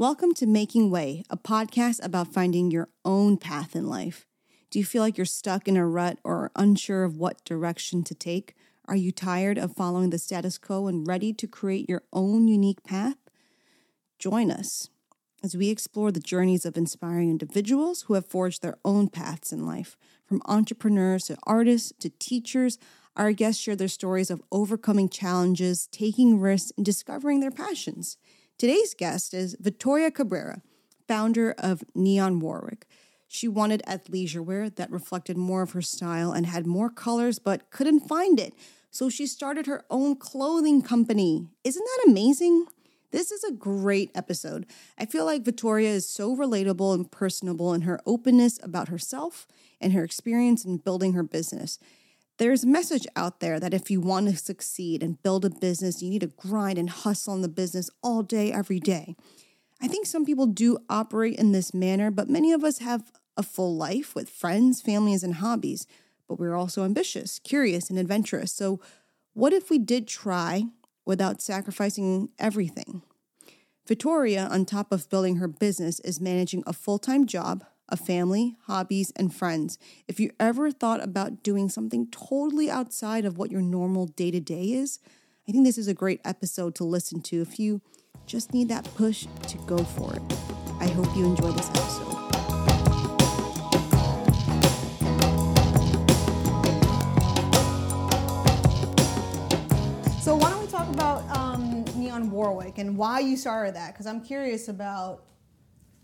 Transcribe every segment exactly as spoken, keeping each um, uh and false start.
Welcome to Making Way, a podcast about finding your own path in life. Do you feel like you're stuck in a rut or unsure of what direction to take? Are you tired of following the status quo and ready to create your own unique path? Join us as we explore the journeys of inspiring individuals who have forged their own paths in life. From entrepreneurs to artists to teachers, our guests share their stories of overcoming challenges, taking risks, and discovering their passions. Today's guest is Vittoria Cabrera, founder of Neon Warwick. She wanted athleisure wear that reflected more of her style and had more colors, but couldn't find it. So she started her own clothing company. Isn't that amazing? This is a great episode. I feel like Vittoria is so relatable and personable in her openness about herself and her experience in building her business. There's a message out there that if you want to succeed and build a business, you need to grind and hustle in the business all day, every day. I think some people do operate in this manner, but many of us have a full life with friends, families, and hobbies. But we're also ambitious, curious, and adventurous. So what if we did try without sacrificing everything? Vittoria, on top of building her business, is managing a full-time job, a family, hobbies, and friends. If you ever thought about doing something totally outside of what your normal day-to-day is, I think this is a great episode to listen to if you just need that push to go for it. I hope you enjoy this episode. So why don't we talk about um, Neon Warwick and why you started that? Because I'm curious about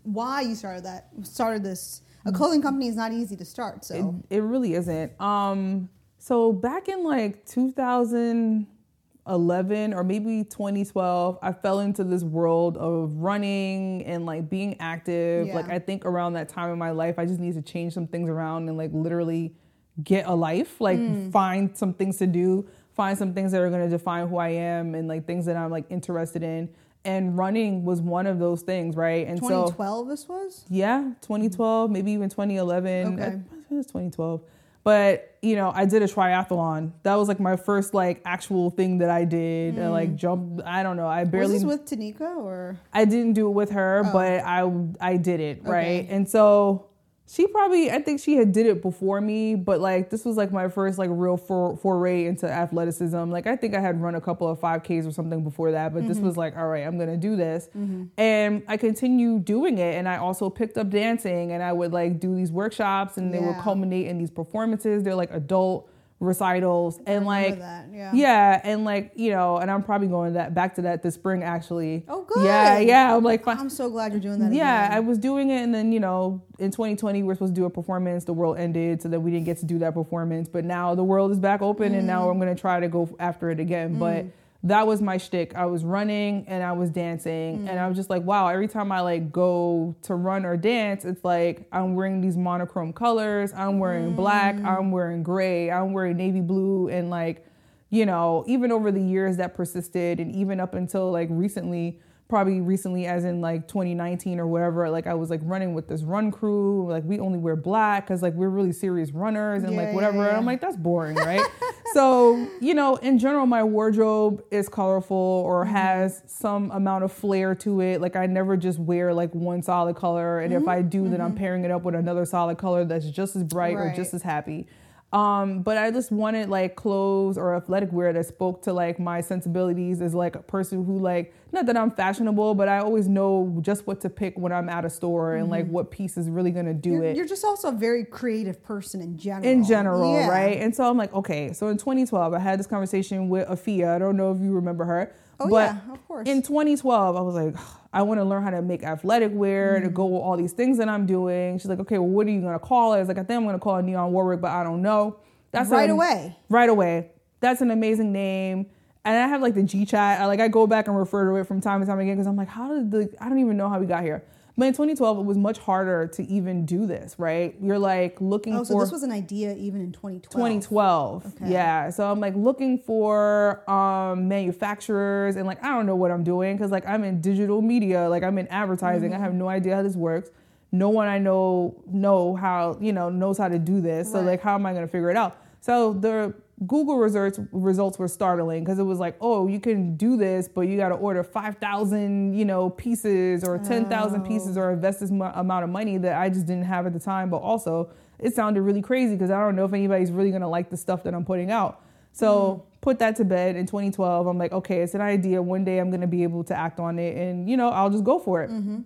why you started that, started this. A clothing company is not easy to start, so. It, it really isn't. Um, so back in like two thousand eleven or maybe twenty twelve, I fell into this world of running and like being active. Yeah. Like I think around that time in my life, I just needed to change some things around and like literally get a life, like mm. find some things to do, find some things that are going to define who I am and like things that I'm like interested in. And running was one of those things, right? And twenty twelve, so, this was? Yeah, twenty twelve, maybe even twenty eleven. Okay. I think it was twenty twelve. But, you know, I did a triathlon. That was, like, my first, like, actual thing that I did. Mm. I, like, jumped. I don't know. I barely... Was this with Tanika, or...? I didn't do it with her, oh. but I, I did it, right? Okay. And so she probably... I think she had did it before me, but, like, this was, like, my first, like, real for, foray into athleticism. Like, I think I had run a couple of five Ks or something before that, but mm-hmm. this was, like, all right, I'm going to do this. Mm-hmm. And I continued doing it, and I also picked up dancing, and I would, like, do these workshops, and yeah. they would culminate in these performances. They're, like, adult recitals. And, like, yeah. yeah, and, like, you know, and I'm probably going that back to that this spring, actually. Oh, good. Yeah, yeah. I'm, like, fine. I'm so glad you're doing that again. Yeah, I was doing it, and then, you know, in twenty twenty, we were supposed to do a performance. The world ended, so that we didn't get to do that performance. But now the world is back open, mm. and now I'm going to try to go after it again. Mm. But that was my shtick. I was running, and I was dancing, mm. and I was just like, wow, every time I, like, go to run or dance, it's like I'm wearing these monochrome colors. I'm wearing mm. black. I'm wearing gray. I'm wearing navy blue. And, like, you know, even over the years that persisted, and even up until, like, recently, probably recently as in like twenty nineteen or whatever, like I was like running with this run crew. Like we only wear black because like we're really serious runners and yeah, like whatever. Yeah, yeah. And I'm like, that's boring, right? So, you know, in general, my wardrobe is colorful or mm-hmm. has some amount of flair to it. Like I never just wear like one solid color. And mm-hmm. if I do, mm-hmm. then I'm pairing it up with another solid color that's just as bright right. or just as happy. Um, but I just wanted like clothes or athletic wear that spoke to like my sensibilities as like a person who like, not that I'm fashionable, but I always know just what to pick when I'm at a store and mm-hmm. like what piece is really going to do you're, it. You're just also a very creative person in general. In general, yeah. right? And so I'm like, okay, so in twenty twelve, I had this conversation with Afia. I don't know if you remember her. Oh, but yeah, of course. In twenty twelve, I was like, I want to learn how to make athletic wear mm-hmm. to go with all these things that I'm doing. She's like, okay, well, what are you going to call it? I was like, I think I'm going to call it Neon Warwick, but I don't know. That's Right an, away. Right away. That's an amazing name. And I have like the G chat. I, like I go back and refer to it from time to time again because I'm like, how did the, I don't even know how we got here. But in twenty twelve, it was much harder to even do this, right? You're like looking oh, for... Oh, so this was an idea even in twenty twelve. twenty twelve, okay. yeah. So I'm like looking for um, manufacturers and like, I don't know what I'm doing because like I'm in digital media, like I'm in advertising. Mm-hmm. I have no idea how this works. No one I know know how, you know, knows how to do this. Right. So like, how am I going to figure it out? So the Google results results were startling because it was like, oh, you can do this, but you got to order five thousand, you know, pieces or ten thousand oh. pieces or invest this m- amount of money that I just didn't have at the time. But also it sounded really crazy because I don't know if anybody's really going to like the stuff that I'm putting out. So mm. put that to bed in twenty twelve. I'm like, okay, it's an idea. One day I'm going to be able to act on it and, you know, I'll just go for it. Mm-hmm.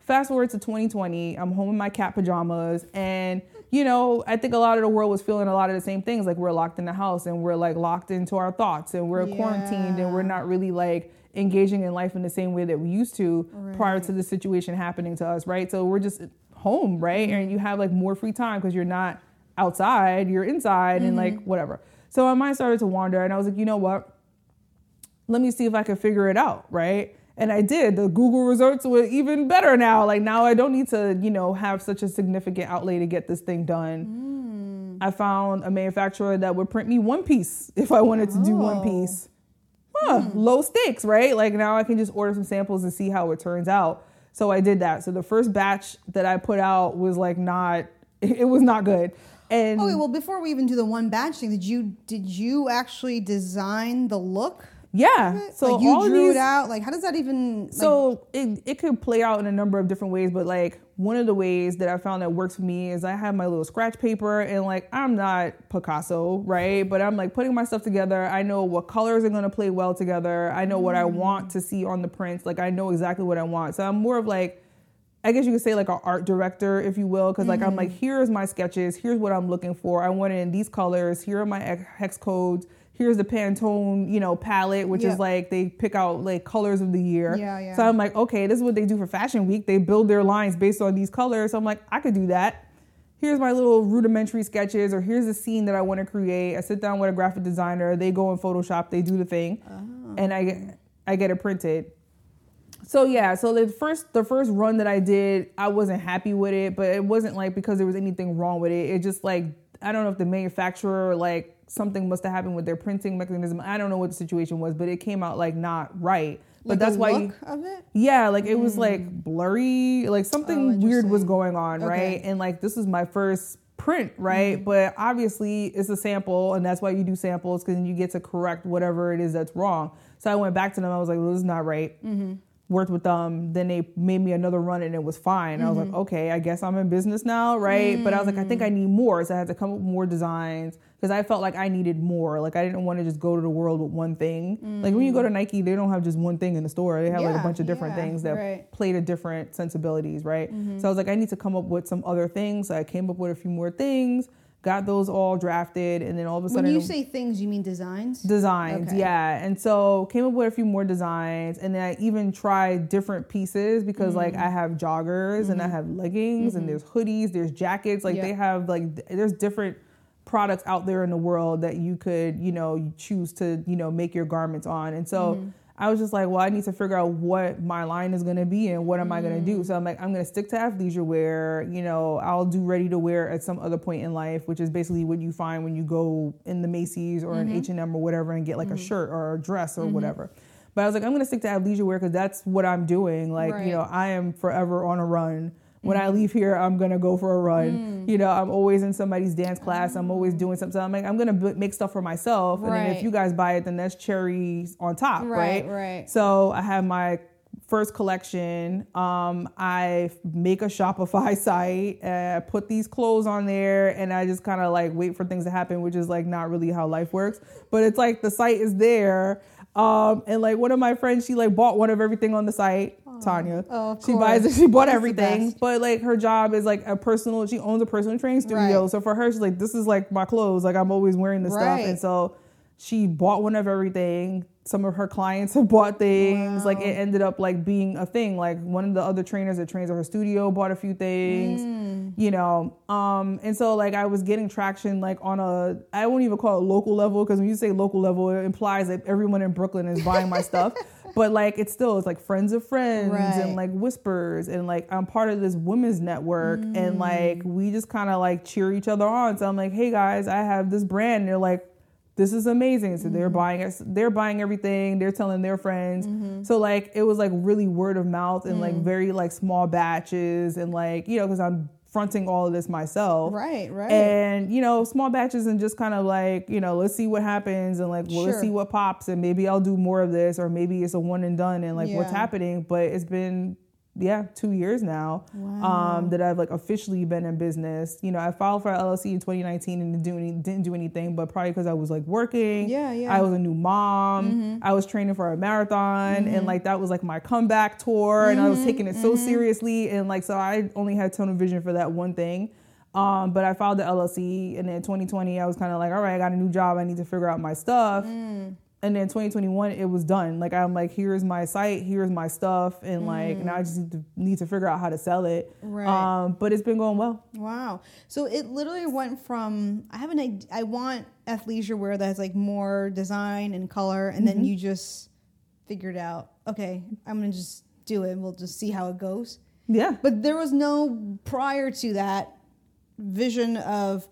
Fast forward to twenty twenty, I'm home in my cat pajamas and, you know, I think a lot of the world was feeling a lot of the same things. Like we're locked in the house and we're like locked into our thoughts and we're yeah. quarantined and we're not really like engaging in life in the same way that we used to right. prior to the situation happening to us, right? So we're just home, right? Mm-hmm. And you have like more free time because you're not outside, you're inside mm-hmm. and like whatever. So my mind started to wander and I was like, you know what? Let me see if I can figure it out, right? And I did. The Google results were even better now. Like now I don't need to, you know, have such a significant outlay to get this thing done. Mm. I found a manufacturer that would print me one piece if I wanted oh. to do one piece. Huh, mm. Low stakes, right? Like now I can just order some samples and see how it turns out. So I did that. So the first batch that I put out was like not, it was not good. And okay, well, before we even do the one batch thing, did you, did you actually design the look? Yeah. So like you all drew these, it out. Like, how does that even? Like, so it, it could play out in a number of different ways. But like one of the ways that I found that works for me is I have my little scratch paper and like, I'm not Picasso, right? But I'm like putting my stuff together. I know what colors are going to play well together. I know what I want to see on the prints. Like I know exactly what I want. So I'm more of like, I guess you could say like an art director, if you will. Cause like, mm-hmm. I'm like, here's my sketches. Here's what I'm looking for. I want it in these colors. Here are my hex codes. Here's the Pantone, you know, palette, which yep. is like they pick out like colors of the year. Yeah, yeah. So I'm like, okay, this is what they do for Fashion Week. They build their lines based on these colors. So I'm like, I could do that. Here's my little rudimentary sketches, or here's a scene that I want to create. I sit down with a graphic designer. They go in Photoshop. They do the thing, oh. and I I get it printed. So yeah, so the first the first run that I did, I wasn't happy with it, but it wasn't like because there was anything wrong with it. It just like I don't know if the manufacturer like. Something must have happened with their printing mechanism. I don't know what the situation was, but it came out like not right. But like that's the why look you, of it? Yeah, like mm. it was like blurry, like something oh, weird was going on, okay. right? And like this is my first print, right? Mm. But obviously it's a sample, and that's why you do samples because you get to correct whatever it is that's wrong. So I went back to them. I was like, well, this is not right. Mm-hmm. Worked with them. Then they made me another run and it was fine. Mm-hmm. I was like, okay, I guess I'm in business now, right? Mm. But I was like, I think I need more. So I had to come up with more designs because I felt like I needed more. Like I didn't want to just go to the world with one thing. Mm. Like when you go to Nike, they don't have just one thing in the store. They have yeah, like a bunch of different yeah, things that right. play to different sensibilities, right? Mm-hmm. So I was like, I need to come up with some other things. So I came up with a few more things. Got those all drafted, and then all of a sudden... When you say things, you mean designs? Designs, okay. yeah. And so came up with a few more designs, and then I even tried different pieces because, mm-hmm. like, I have joggers, mm-hmm. and I have leggings, mm-hmm. and there's hoodies, there's jackets. Like, yeah. they have, like, there's different products out there in the world that you could, you know, choose to, you know, make your garments on. And so... Mm-hmm. I was just like, well, I need to figure out what my line is going to be and what am I going to do? So I'm like, I'm going to stick to athleisure wear. You know, I'll do ready to wear at some other point in life, which is basically what you find when you go in the Macy's or mm-hmm. an H and M or whatever and get like mm-hmm. a shirt or a dress or mm-hmm. whatever. But I was like, I'm going to stick to athleisure wear because that's what I'm doing. Like, right. you know, I am forever on a run. When mm. I leave here, I'm going to go for a run. Mm. You know, I'm always in somebody's dance class. I'm always doing something. So I'm like, I'm going to b- make stuff for myself. Right. And then if you guys buy it, then that's cherries on top. Right, right. right. So I have my first collection. Um, I make a Shopify site. I put these clothes on there. And I just kind of like wait for things to happen, which is like not really how life works. But it's like the site is there. Um, and like one of my friends, she like bought one of everything on the site. Tanya. Oh, she buys it. She bought That's everything. But like her job is like a personal, she owns a personal training studio. Right. So for her, she's like, this is like my clothes. Like I'm always wearing this right. stuff. And so she bought one of everything. Some of her clients have bought things. Wow. Like it ended up like being a thing. Like one of the other trainers that trains at her studio bought a few things, mm. you know? Um, and so like I was getting traction like on a, I won't even call it local level. Cause when you say local level, it implies that everyone in Brooklyn is buying my stuff. But, like, it's still, it's, like, friends of friends right. and, like, whispers. And, like, I'm part of this women's network. Mm. And, like, we just kind of, like, cheer each other on. So I'm like, hey, guys, I have this brand. And they're like, this is amazing. So mm. they're buying they're buying everything. They're telling their friends. Mm-hmm. So, like, it was, like, really word of mouth and, mm. like, very, like, small batches. And, like, you know, because I'm fronting all of this myself. Right, right. And, you know, small batches and just kind of like, you know, let's see what happens and like, well, sure. let's see what pops and maybe I'll do more of this or maybe it's a one and done and like yeah. what's happening. But it's been, yeah, two years now wow. um, that I've like officially been in business. You know, I filed for an L L C in twenty nineteen and didn't do, any, didn't do anything, but probably because I was like working. Yeah, yeah. I was a new mom. Mm-hmm. I was training for a marathon mm-hmm. and like that was like my comeback tour mm-hmm. and I was taking it mm-hmm. so seriously. And like, so I only had tunnel vision for that one thing. Um, but I filed the L L C and then twenty twenty, I was kind of like, all right, I got a new job. I need to figure out my stuff. Mm. And then twenty twenty-one, it was done. Like, I'm like, here's my site, here's my stuff. And like, mm. now I just need to, need to figure out how to sell it. Right. Um, but it's been going well. Wow. So it literally went from, I have an idea, I want athleisure wear that has like more design and color. And mm-hmm. then you just figured out, okay, I'm going to just do it. We'll just see how it goes. Yeah. But there was no prior to that vision of,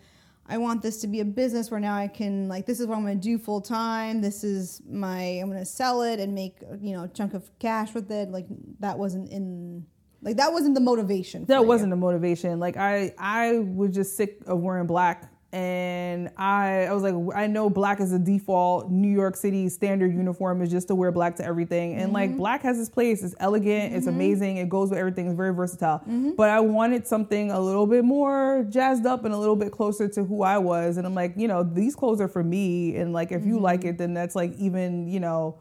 I want this to be a business where now I can, like, this is what I'm going to do full time. This is my, I'm going to sell it and make, you know, a chunk of cash with it. Like, that wasn't in, like, that wasn't the motivation. That wasn't the motivation. Like, I, I was just sick of wearing black. And I, I was like, I know black is a default New York City standard uniform is just to wear black to everything. And mm-hmm. like black has its place. It's elegant. Mm-hmm. It's amazing. It goes with everything. It's very versatile. Mm-hmm. But I wanted something a little bit more jazzed up and a little bit closer to who I was. And I'm like, you know, these clothes are for me. And like, if mm-hmm. you like it, then that's like even, you know,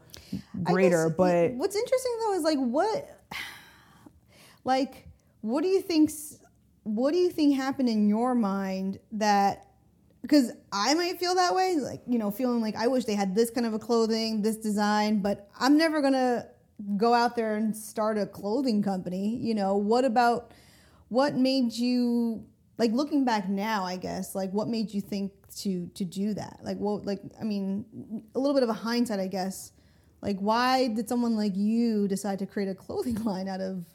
greater. Guess, but what's interesting though is like, what, like, what do you think, what do you think happened in your mind that, because I might feel that way, like, you know, feeling like I wish they had this kind of a clothing, this design, but I'm never going to go out there and start a clothing company. You know, what about, what made you, like, looking back now, I guess, like, what made you think to to do that? Like, what, like, I mean, a little bit of a hindsight, I guess. Like, why did someone like you decide to create a clothing line out of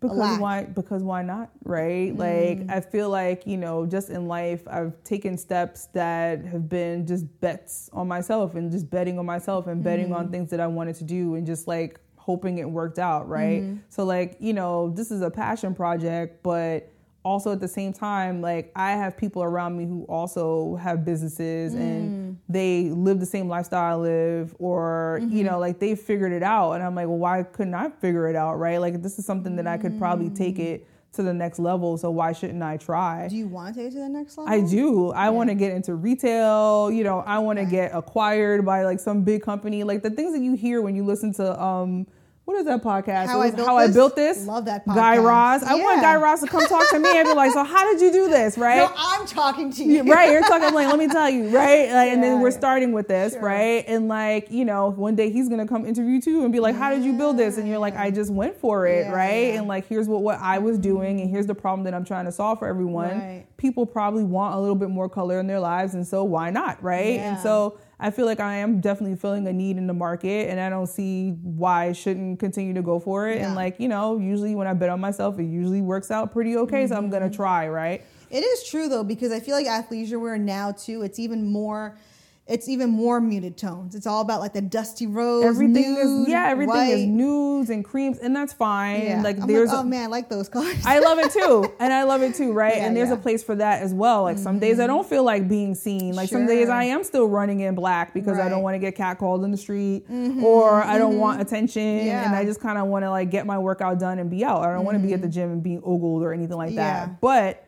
Because why? Because why not? Right? Mm. Like, I feel like, you know, just in life, I've taken steps that have been just bets on myself and just betting on myself and betting mm. on things that I wanted to do and just like hoping it worked out. Right. Mm. So like, you know, this is a passion project, but also at the same time, like I have people around me who also have businesses mm. and they live the same lifestyle I live or, mm-hmm. you know, like they figured it out. And I'm like, well, why couldn't I figure it out? Right. Like this is something that I could probably take it to the next level. So why shouldn't I try? Do you want to take it to the next level? I do. I yeah. want to get into retail. You know, I want right. to get acquired by like some big company. Like the things that you hear when you listen to, um, what is that podcast? How, I built, how I built This. Love that podcast. Guy Raz. I yeah. want Guy Raz to come talk to me and be like, so how did you do this, right? No, I'm talking to you. Right. You're talking, I'm like, let me tell you, right? Like, yeah, and then we're starting with this, sure. right? And like, you know, one day he's going to come interview too and be like, how did you build this? And you're like, I just went for it, yeah, right? Yeah. And like, here's what, what I was doing and here's the problem that I'm trying to solve for everyone. Right. People probably want a little bit more color in their lives and so why not, right? Yeah. And so I feel like I am definitely feeling a need in the market and I don't see why I shouldn't continue to go for it. Yeah. And like, you know, usually when I bet on myself, it usually works out pretty okay. Mm-hmm. So I'm going to try, right? It is true though, because I feel like athleisure wear now too, it's even more, it's even more muted tones. It's all about like the dusty rose, everything nude, is, yeah, everything white. Is nudes and creams and that's fine. Yeah. Like I'm there's, like, oh man, I like those colors. I love it too. And I love it too. Right. Yeah, and there's yeah. a place for that as well. Like some mm-hmm. days I don't feel like being seen. Like sure. some days I am still running in black because right. I don't want to get catcalled in the street mm-hmm. or I don't mm-hmm. want attention yeah. and I just kind of want to like get my workout done and be out. I don't mm-hmm. want to be at the gym and being ogled or anything like yeah. that. But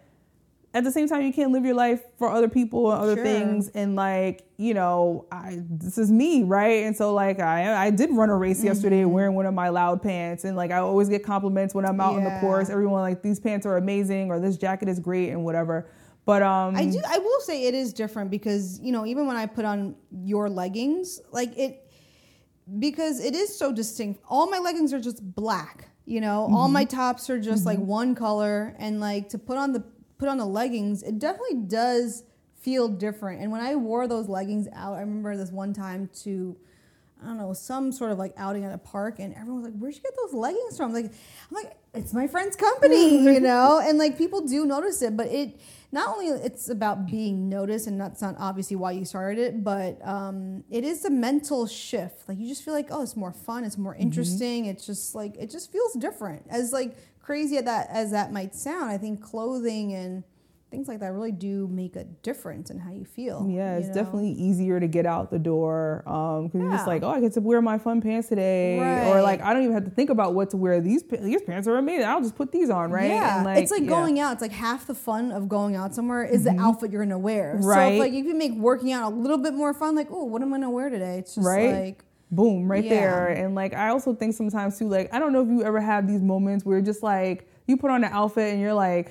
at the same time, you can't live your life for other people and other sure. things. And like, you know, I, this is me, right? And so like, I I did run a race mm-hmm. yesterday wearing one of my loud pants. And like, I always get compliments when I'm out yeah. on the course. Everyone like, these pants are amazing or this jacket is great and whatever. But um, I do, I will say it is different because, you know, even when I put on your leggings, like it, because it is so distinct. All my leggings are just black, you know, mm-hmm. all my tops are just mm-hmm. like one color. And like to put on the, put on the leggings, it definitely does feel different. And when I wore those leggings out, I remember this one time to, I don't know, some sort of like outing at a park and everyone was like, where'd you get those leggings from? Like, I'm like, it's my friend's company, you know? And like people do notice it, but it not only it's about being noticed, and that's not obviously why you started it, but um, it is a mental shift. Like, you just feel like, oh, it's more fun, it's more interesting. Mm-hmm. It's just like, it just feels different. As like crazy as that, as that might sound, I think clothing and things like that really do make a difference in how you feel. Yeah, it's you know? definitely easier to get out the door because um, yeah. you're just like, oh, I get to wear my fun pants today. Right. Or like, I don't even have to think about what to wear. These these pants are amazing. I'll just put these on, right? Yeah, and like, it's like yeah. going out. It's like half the fun of going out somewhere is mm-hmm. the outfit you're going to wear. Right. So if, like, you can make working out a little bit more fun. Like, oh, what am I going to wear today? It's just right? like... boom, right yeah. there. And like, I also think sometimes too, like, I don't know if you ever have these moments where just like, you put on an outfit and you're like,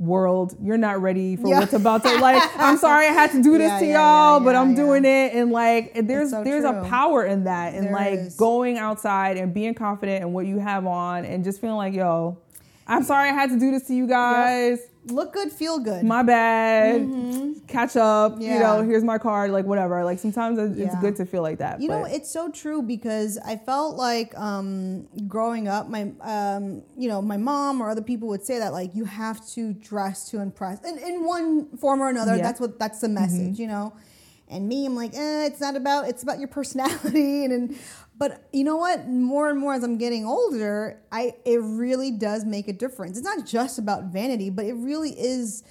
world, you're not ready for yeah. what's about to, like, I'm sorry I had to do this yeah, to yeah, y'all, yeah, but yeah, I'm yeah. doing it. And like, there's so there's true. a power in that, and there like is. going outside and being confident in what you have on and just feeling like, yo, I'm sorry I had to do this to you guys. Yep. Look good, feel good. My bad. Mm-hmm. Catch up. Yeah. You know, here's my card. Like, whatever. Like, sometimes it's yeah. good to feel like that. You but. know, it's so true, because I felt like um, growing up, my, um, you know, my mom or other people would say that, like, you have to dress to impress. And in one form or another, yeah. that's what that's the message, mm-hmm. you know. And me, I'm like, eh, it's not about, it's about your personality. And, and But you know what? More and more as I'm getting older, I it really does make a difference. It's not just about vanity, but it really is,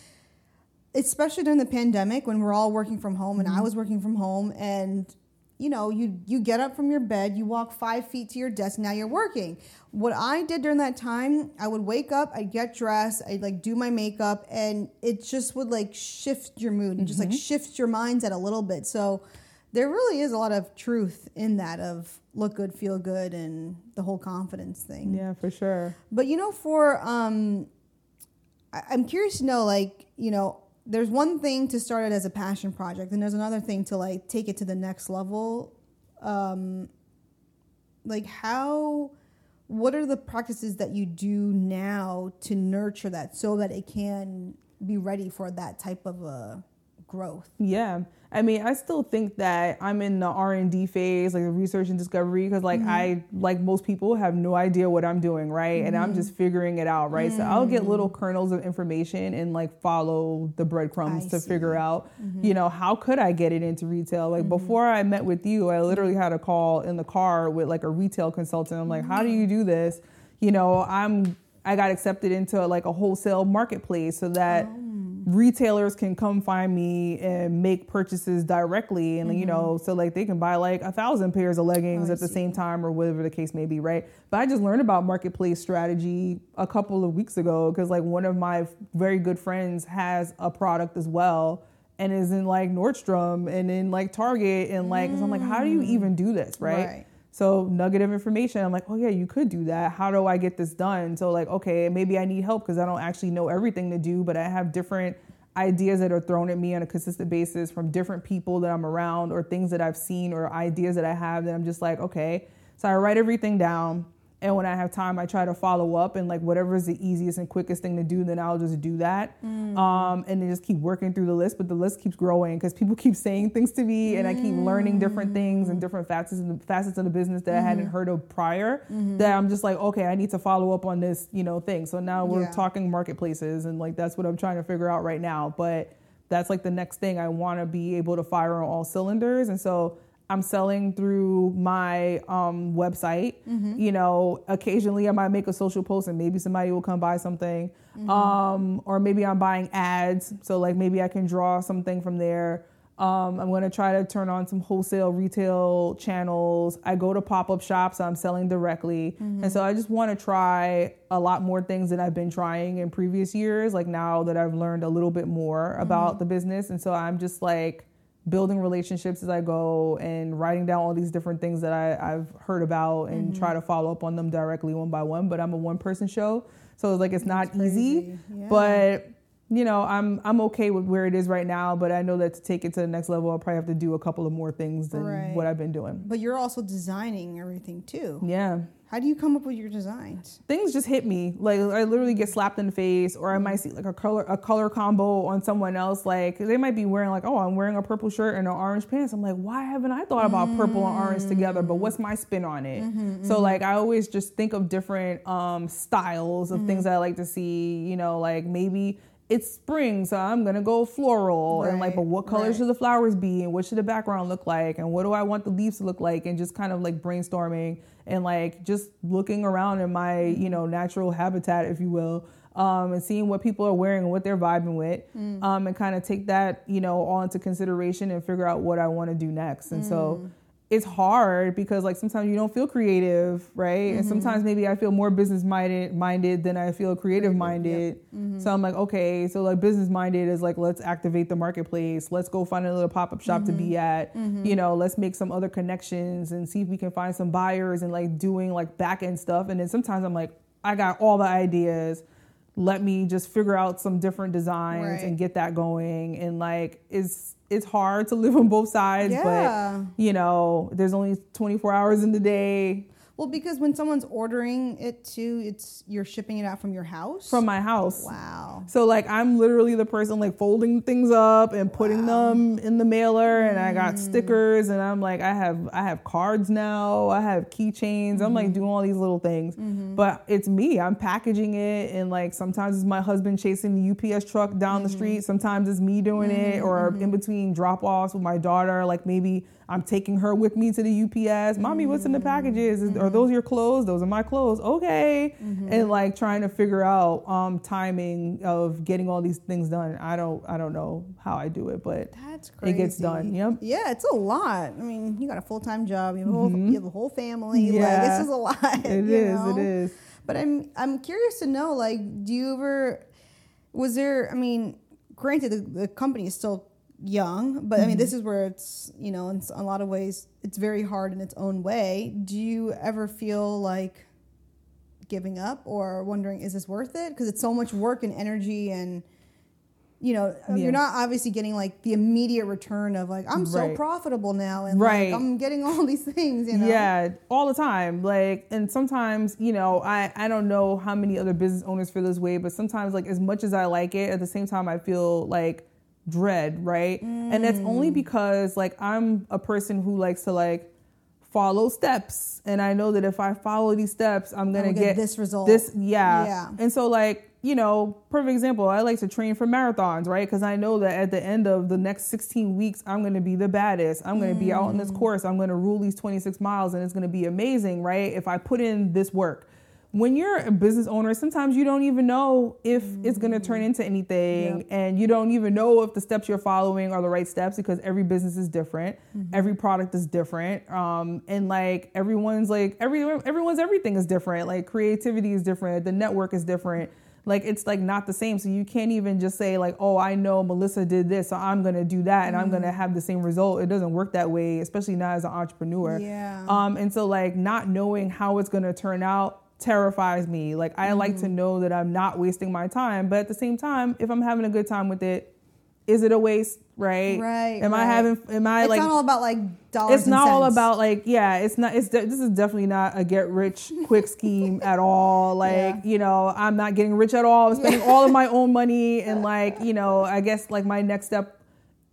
especially during the pandemic when we're all working from home, and mm-hmm. I was working from home, and you know, you you get up from your bed, you walk five feet to your desk, now you're working. What I did during that time, I would wake up, I'd get dressed, I'd like do my makeup, and it just would like shift your mood and mm-hmm. just like shift your mindset a little bit. So there really is a lot of truth in that of look good, feel good, and the whole confidence thing. Yeah, for sure. But, you know, for, um, I- I'm curious to know, like, you know, there's one thing to start it as a passion project, and there's another thing to, like, take it to the next level. Um, like, how, what are the practices that you do now to nurture that so that it can be ready for that type of a growth? Yeah. I mean, I still think that I'm in the R and D phase, like the research and discovery, because like mm-hmm. I, like most people, have no idea what I'm doing, right? Mm-hmm. And I'm just figuring it out, right? Mm-hmm. So I'll get little kernels of information and like follow the breadcrumbs I to see. figure out, mm-hmm. you know, how could I get it into retail? Like mm-hmm. before I met with you, I literally had a call in the car with like a retail consultant. I'm like, mm-hmm. how do you do this? You know, I'm I got accepted into like a wholesale marketplace so that oh. retailers can come find me and make purchases directly, and mm-hmm. you know, so like they can buy like a thousand pairs of leggings oh, at the same time or whatever the case may be, right? But I just learned about marketplace strategy a couple of weeks ago, because like one of my very good friends has a product as well and is in like Nordstrom and in like Target, and like mm. so I'm like, how do you even do this, right? right. So nugget of information, I'm like, oh yeah, you could do that. How do I get this done? So like, okay, maybe I need help because I don't actually know everything to do, but I have different ideas that are thrown at me on a consistent basis from different people that I'm around, or things that I've seen, or ideas that I have that I'm just like, okay. So I write everything down, and when I have time, I try to follow up, and like whatever is the easiest and quickest thing to do, then I'll just do that. Mm. Um, and then just keep working through the list, but the list keeps growing because people keep saying things to me, and mm. I keep learning different things and different facets of the, facets of the business that mm-hmm. I hadn't heard of prior, mm-hmm. that I'm just like, okay, I need to follow up on this, you know, thing. So now we're yeah. talking marketplaces, and like, that's what I'm trying to figure out right now. But that's like the next thing. I want to be able to fire on all cylinders. And so I'm selling through my um, website, mm-hmm. you know, occasionally I might make a social post and maybe somebody will come buy something, mm-hmm. um, or maybe I'm buying ads. So like, maybe I can draw something from there. Um, I'm going to try to turn on some wholesale retail channels. I go to pop-up shops. I'm selling directly. Mm-hmm. And so I just want to try a lot more things that I've been trying in previous years. Like now that I've learned a little bit more about mm-hmm. the business. And so I'm just like, building relationships as I go and writing down all these different things that I, I've heard about and mm-hmm. try to follow up on them directly one by one. But I'm a one person show. So it's like, it's not That's easy, yeah. but you know, I'm, I'm okay with where it is right now, but I know that to take it to the next level, I'll probably have to do a couple of more things than right. what I've been doing. But you're also designing everything too. Yeah. How do you come up with your designs? Things just hit me. Like I literally get slapped in the face, or I might see like a color a color combo on someone else. Like they might be wearing like, oh, I'm wearing a purple shirt and an orange pants. I'm like, why haven't I thought about mm. purple and orange together? But what's my spin on it? Mm-hmm, so mm-hmm. like I always just think of different um, styles of mm-hmm. things that I like to see. You know, like maybe it's spring, so I'm going to go floral. Right. And like, but what color right. should the flowers be? And what should the background look like? And what do I want the leaves to look like? And just kind of like brainstorming and like just looking around in my, you know, natural habitat, if you will. Um, and seeing what people are wearing and what they're vibing with, mm. um, and kind of take that, you know, all into consideration and figure out what I want to do next. And mm. so it's hard because like sometimes you don't feel creative, right? Mm-hmm. And sometimes maybe I feel more business minded minded than I feel creative minded. Yep. Mm-hmm. So I'm like, okay, so like business minded is like, let's activate the marketplace. Let's go find another pop-up shop mm-hmm. to be at, mm-hmm. you know, let's make some other connections and see if we can find some buyers and like doing like back end stuff. And then sometimes I'm like, I got all the ideas. Let me just figure out some different designs right. and get that going. And like, it's, it's hard to live on both sides, yeah. but you know, there's only twenty-four hours in the day. Well, because when someone's ordering it too, it's, you're shipping it out from your house? From my house. Wow. So like, I'm literally the person like folding things up and putting wow. them in the mailer, and mm. I got stickers, and I'm like, I have, I have cards now. I have keychains. Mm-hmm. I'm like doing all these little things, mm-hmm. but it's me. I'm packaging it. And like, sometimes it's my husband chasing the U P S truck down mm-hmm. the street. Sometimes it's me doing mm-hmm. it, or mm-hmm. in between drop offs with my daughter. Like maybe I'm taking her with me to the U P S. Mommy, what's in the packages? Is, mm-hmm. are those your clothes? Those are my clothes. Okay. Mm-hmm. And like trying to figure out um, timing of getting all these things done. I don't I don't know how I do it, but that's crazy. It gets done. Yep. Yeah, it's a lot. I mean, you got a full-time job. You have, mm-hmm. a, whole, you have a whole family. Yeah. Like, this is a lot. It you is. Know? It is. But I'm I'm curious to know, like, do you ever, was there, I mean, granted, the, the company is still young, but I mean, this is where it's, you know, in a lot of ways, it's very hard in its own way. Do you ever feel like giving up or wondering, is this worth it? Because it's so much work and energy, and, you know, yes. you're not obviously getting like the immediate return of like, I'm so right. profitable now, and right. like, I'm getting all these things, you know? Yeah, all the time. Like, and sometimes, you know, I, I don't know how many other business owners feel this way, but sometimes like as much as I like it, at the same time, I feel like dread, right? Mm. And that's only because like I'm a person who likes to like follow steps, and I know that if I follow these steps, I'm gonna get, get this result. This, yeah. yeah. And so like, you know, perfect example, I like to train for marathons, right? Because I know that at the end of the next sixteen weeks, I'm gonna be the baddest. I'm gonna mm. be out on this course. I'm gonna rule these twenty-six miles, and it's gonna be amazing, right? If I put in this work. When you're a business owner, sometimes you don't even know if mm-hmm. it's going to turn into anything, yep. and you don't even know if the steps you're following are the right steps, because every business is different. Mm-hmm. Every product is different. Um, and like everyone's like, every, everyone's, everything is different. Like creativity is different. The network is different. Like, it's like not the same. So you can't even just say like, oh, I know Melissa did this, so I'm going to do that, and mm-hmm. I'm going to have the same result. It doesn't work that way, especially not as an entrepreneur. Yeah. Um, and so like not knowing how it's going to turn out terrifies me. Like, I mm-hmm. like to know that I'm not wasting my time, but at the same time, if I'm having a good time with it, is it a waste? Right? Right. Am right. I having? Am I it's like? It's not all about like dollars. It's and not cents. All about like yeah. It's not. It's de- this is definitely not a get rich quick scheme at all. Like yeah. you know, I'm not getting rich at all. I'm spending yeah. all of my own money, and like you know, I guess like my next step.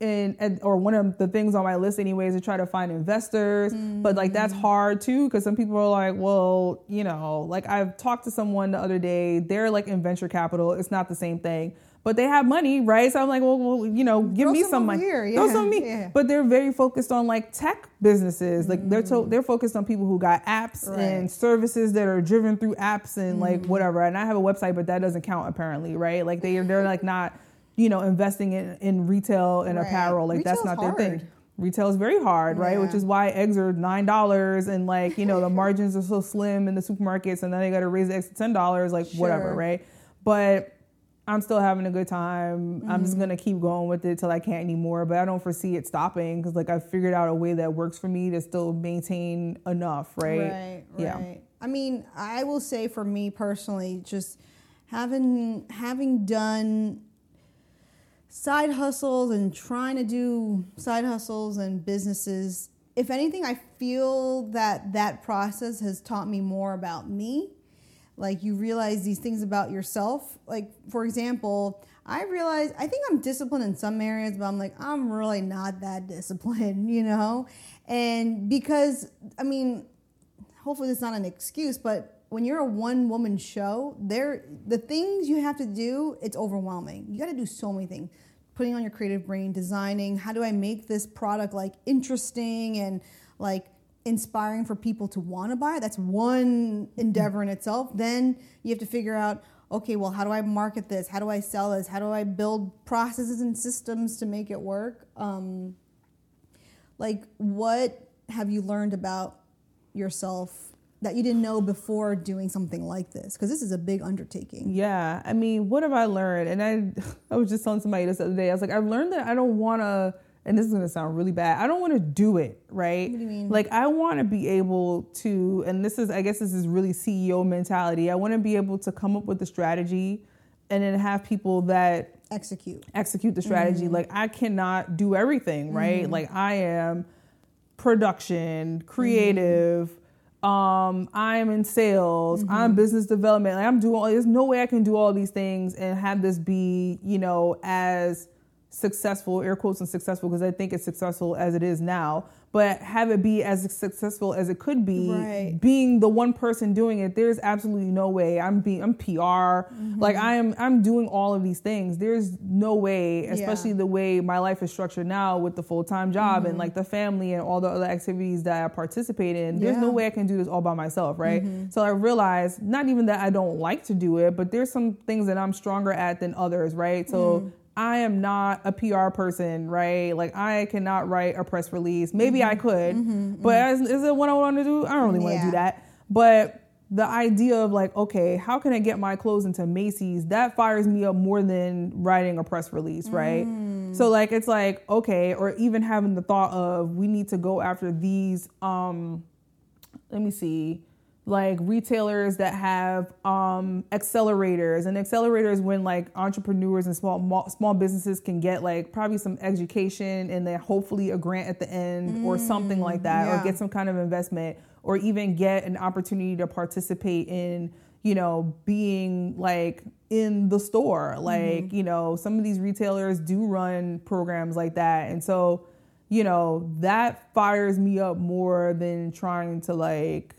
And or one of the things on my list anyways to try to find investors, mm-hmm. but like that's hard too, because some people are like, well, you know, like I've talked to someone the other day, they're like in venture capital, it's not the same thing, but they have money, right? So I'm like, well, well you know, give throw me some money, yeah. throw some me. Yeah. But they're very focused on like tech businesses, like mm-hmm. they're to- they're focused on people who got apps right. and services that are driven through apps and mm-hmm. like whatever. And I have a website, but that doesn't count apparently, right? Like they they're like not. You know, investing in, in retail and right. apparel, like Retail's that's not their hard. Thing. Retail is very hard, right? Yeah. Which is why eggs are nine dollars, and like, you know, the margins are so slim in the supermarkets, and then they got to raise the eggs to ten dollars, like sure. whatever, right? But I'm still having a good time. Mm-hmm. I'm just going to keep going with it till I can't anymore, but I don't foresee it stopping, because like I figured out a way that works for me to still maintain enough, right? Right, right. Yeah. I mean, I will say for me personally, just having having done... side hustles and trying to do side hustles and businesses. If anything, I feel that that process has taught me more about me. Like, you realize these things about yourself. Like, for example, I realize I think I'm disciplined in some areas, but I'm like, I'm really not that disciplined, you know? And because, I mean, hopefully it's not an excuse, but when you're a one-woman show, there the things you have to do, it's overwhelming. You got to do so many things. Putting on your creative brain, designing, how do I make this product like interesting and like inspiring for people to want to buy? That's one endeavor in itself. Then you have to figure out, okay, well, how do I market this? How do I sell this? How do I build processes and systems to make it work? Um, like, what have you learned about yourself that you didn't know before doing something like this? Because this is a big undertaking. Yeah. I mean, what have I learned? And I I was just telling somebody this the other day. I was like, I learned that I don't want to, and this is going to sound really bad, I don't want to do it, right? What do you mean? Like, I want to be able to, and this is, I guess this is really C E O mentality. I want to be able to come up with a strategy and then have people that execute, execute the strategy. Mm-hmm. Like, I cannot do everything, right? Mm-hmm. Like, I am production, creative, mm-hmm. Um, I'm in sales, mm-hmm. I'm business development. Like, I'm doing all, there's no way I can do all these things and have this be, you know, as successful, air quotes and successful, because I think it's successful as it is now, but have it be as successful as it could be, right. Being the one person doing it. There's absolutely no way. I'm being, I'm P R. Mm-hmm. Like I am, I'm doing all of these things. There's no way, especially yeah. the way my life is structured now with the full-time job mm-hmm. and like the family and all the other activities that I participate in. There's yeah. no way I can do this all by myself. Right. Mm-hmm. So I realized not even that I don't like to do it, but there's some things that I'm stronger at than others. Right. So mm. I am not a P R person, right? Like, I cannot write a press release. Maybe mm-hmm. I could, mm-hmm, but mm-hmm. Is, is it what I want to do? I don't really want to yeah. do that. But the idea of like, okay, how can I get my clothes into Macy's? That fires me up more than writing a press release, right? Mm. So like, it's like, okay, or even having the thought of we need to go after these, um, let me see. like retailers that have um, accelerators, and accelerators when like entrepreneurs and small small businesses can get like probably some education and then hopefully a grant at the end mm, or something like that, yeah. or get some kind of investment, or even get an opportunity to participate in, you know, being like in the store. Like, mm-hmm. you know, some of these retailers do run programs like that. And so, you know, that fires me up more than trying to like,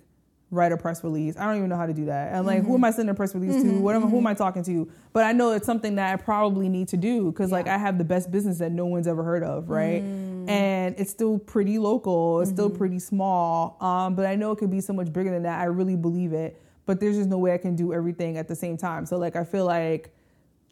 write a press release. I don't even know how to do that. I'm like, mm-hmm. who am I sending a press release mm-hmm, to? What am mm-hmm. who am I talking to? But I know it's something that I probably need to do because yeah. like I have the best business that no one's ever heard of, right? Mm. And it's still pretty local. It's mm-hmm. still pretty small. Um, but I know it could be so much bigger than that. I really believe it. But there's just no way I can do everything at the same time. So like I feel like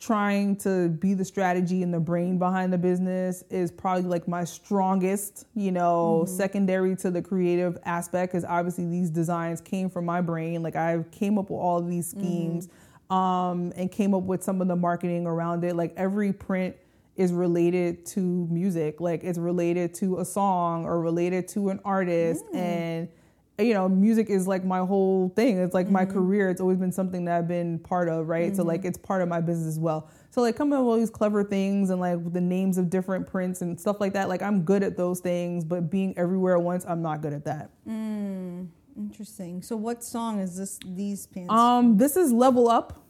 trying to be the strategy and the brain behind the business is probably like my strongest, you know, mm-hmm. secondary to the creative aspect, because obviously these designs came from my brain. Like I came up with all of these schemes mm-hmm. um, and came up with some of the marketing around it. Like every print is related to music. Like it's related to a song or related to an artist. Mm. And, you know, music is like my whole thing. It's like mm-hmm. my career. It's always been something that I've been part of, right? Mm-hmm. So like it's part of my business as well. So like coming up with all these clever things and like the names of different prints and stuff like that. Like I'm good at those things, but being everywhere at once, I'm not good at that. Mm, interesting. So what song is this? These pants? Um, this is Level Up.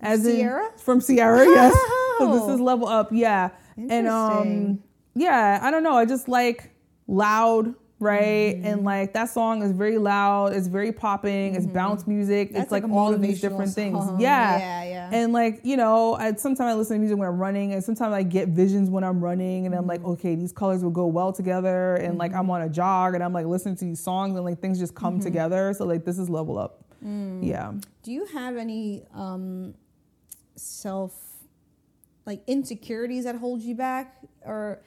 As Ciara? In, from Ciara, yes. Oh. So this is Level Up, yeah. And um, yeah, I don't know. I just like loud. Right. Mm-hmm. And like that song is very loud. It's very popping. Mm-hmm. It's bounce music. That's it's like, like all of these different song. Things. Yeah. yeah. Yeah. And like, you know, I, sometimes I listen to music when I'm running, and sometimes I get visions when I'm running, and mm-hmm. I'm like, okay, these colors will go well together. And mm-hmm. like I'm on a jog and I'm like listening to these songs and like things just come mm-hmm. together. So like this is Level Up. Mm. Yeah. Do you have any um, self like insecurities that hold you back, or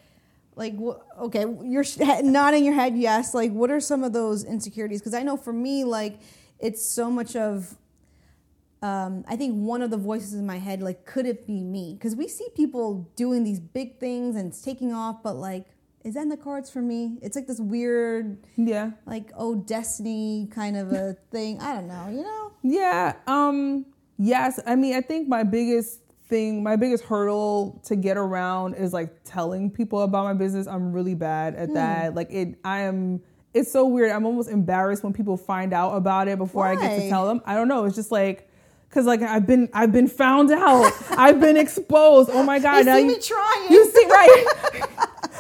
like, okay, you're nodding your head yes. Like, what are some of those insecurities? Because I know for me, like, it's so much of, um, I think one of the voices in my head, like, could it be me? Because we see people doing these big things and it's taking off, but, like, is that in the cards for me? It's like this weird, yeah, like, oh, destiny kind of a thing. I don't know, you know? Yeah. Um. Yes. I mean, I think my biggest... thing my biggest hurdle to get around is like telling people about my business. I'm really bad at mm. that. Like it I am it's so weird. I'm almost embarrassed when people find out about it before Why? I get to tell them. I don't know. It's just like because like I've been I've been found out. I've been exposed. Oh my God. You see you, me trying. You see right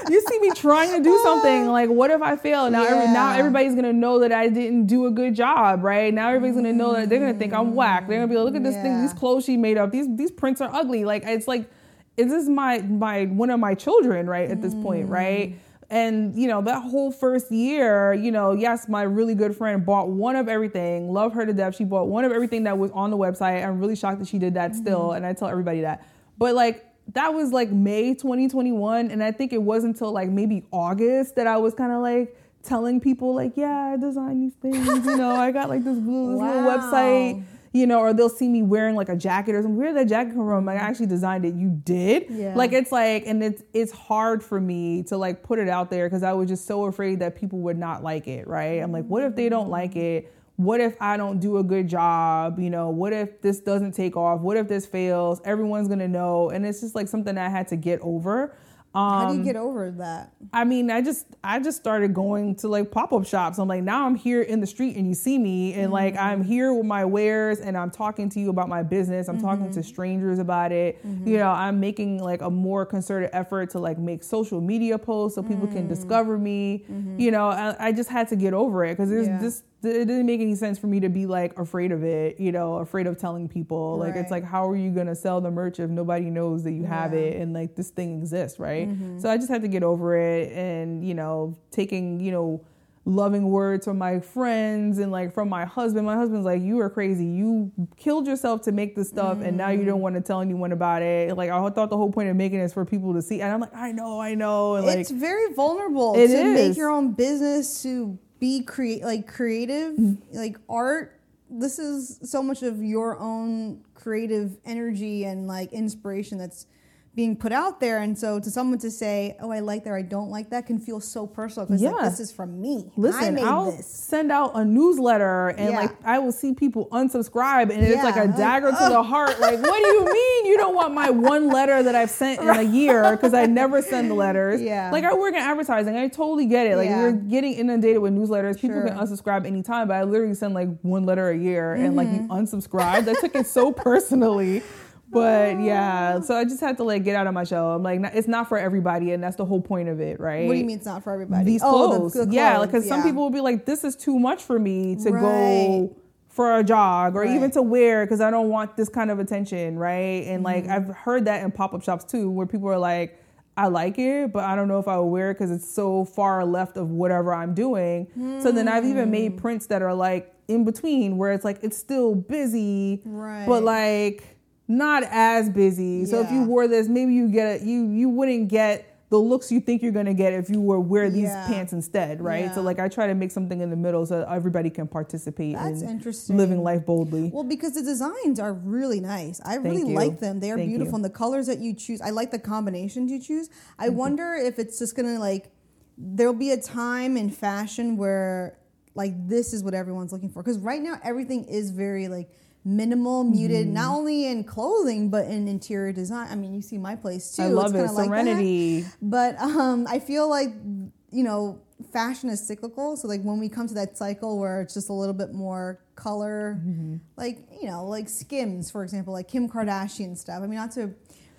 You see me trying to do something. Like, what if I fail? Now, yeah. every, now everybody's going to know that I didn't do a good job, right? Now everybody's going to know that they're going to think I'm whack. They're going to be like, look at this yeah. thing. These clothes she made up. These these prints are ugly. Like, it's like, is this my, my one of my children, right, at this mm. point, right? And, you know, that whole first year, you know, yes, my really good friend bought one of everything. Love her to death. She bought one of everything that was on the website. I'm really shocked that she did that mm-hmm. still. And I tell everybody that. But, like, that was, like, May twenty twenty-one. And I think it wasn't until, like, maybe August that I was kind of, like, telling people, like, yeah, I designed these things. You know, I got, like, this blue this wow. little website. You know, or they'll see me wearing like a jacket or something. Where did that jacket come from? Like, I actually designed it. You did? Yeah. Like, it's like, and it's it's hard for me to like put it out there because I was just so afraid that people would not like it, right? I'm like, what if they don't like it? What if I don't do a good job? You know, what if this doesn't take off? What if this fails? Everyone's gonna know. And it's just like something I had to get over. Um, How do you get over that? I mean, I just I just started going to like pop-up shops. I'm like, now I'm here in the street and you see me and mm-hmm. like I'm here with my wares and I'm talking to you about my business. I'm mm-hmm. talking to strangers about it. Mm-hmm. You know, I'm making like a more concerted effort to like make social media posts so people mm-hmm. can discover me. Mm-hmm. You know, I, I just had to get over it because there's yeah. this. It didn't make any sense for me to be like afraid of it, you know, afraid of telling people. Like, right. it's like, how are you going to sell the merch if nobody knows that you have yeah. it and like this thing exists, right? Mm-hmm. So I just had to get over it and, you know, taking, you know, loving words from my friends and like from my husband. My husband's like, you are crazy. You killed yourself to make this stuff mm-hmm. and now you don't want to tell anyone about it. Like, I thought the whole point of making it is for people to see. And I'm like, I know, I know. And, like, it's very vulnerable it to is. make your own business, to be create like creative, like art. This is so much of your own creative energy and like inspiration that's being put out there. And so to someone to say, oh, I like that, or I don't like that, can feel so personal. Because yeah. like, this is from me. Listen, I made I'll this. send out a newsletter and yeah. like I will see people unsubscribe and yeah. it's like a dagger like, to oh. the heart. Like, what do you mean you don't want my one letter that I've sent in a year? Because I never send the letters. Yeah. Like, I work in advertising. I totally get it. Like, yeah. we're getting inundated with newsletters. People sure. can unsubscribe anytime, but I literally send like one letter a year mm-hmm. and like you unsubscribed. I took it so personally. But yeah, so I just had to like get out of my shell. I'm like, it's not for everybody, and that's the whole point of it, right? What do you mean it's not for everybody? These oh, clothes. The, the clothes, yeah, because like, yeah. some people will be like, this is too much for me to right. go for a jog or right. even to wear because I don't want this kind of attention, right? And mm-hmm. like I've heard that in pop-up shops too, where people are like, I like it, but I don't know if I will wear it because it's so far left of whatever I'm doing. Mm. So then I've even made prints that are like in between, where it's like it's still busy, right. but like not as busy. Yeah. So if you wore this, maybe you get a, you you wouldn't get the looks you think you're gonna get if you were wear these yeah. pants instead, right? Yeah. So like I try to make something in the middle so that everybody can participate. That's in interesting. Living life boldly. Well, because the designs are really nice. I Thank really you. like them. They are Thank beautiful, you. and the colors that you choose. I like the combinations you choose. I Thank wonder you. if it's just gonna like there'll be a time in fashion where like this is what everyone's looking for. Because right now everything is very like minimal, muted, mm. not only in clothing but in interior design. I mean, you see my place too. I love it's it, serenity. Like but um, I feel like, you know, fashion is cyclical. So like when we come to that cycle where it's just a little bit more color, mm-hmm. like you know, like Skims, for example, like Kim Kardashian stuff. I mean, not to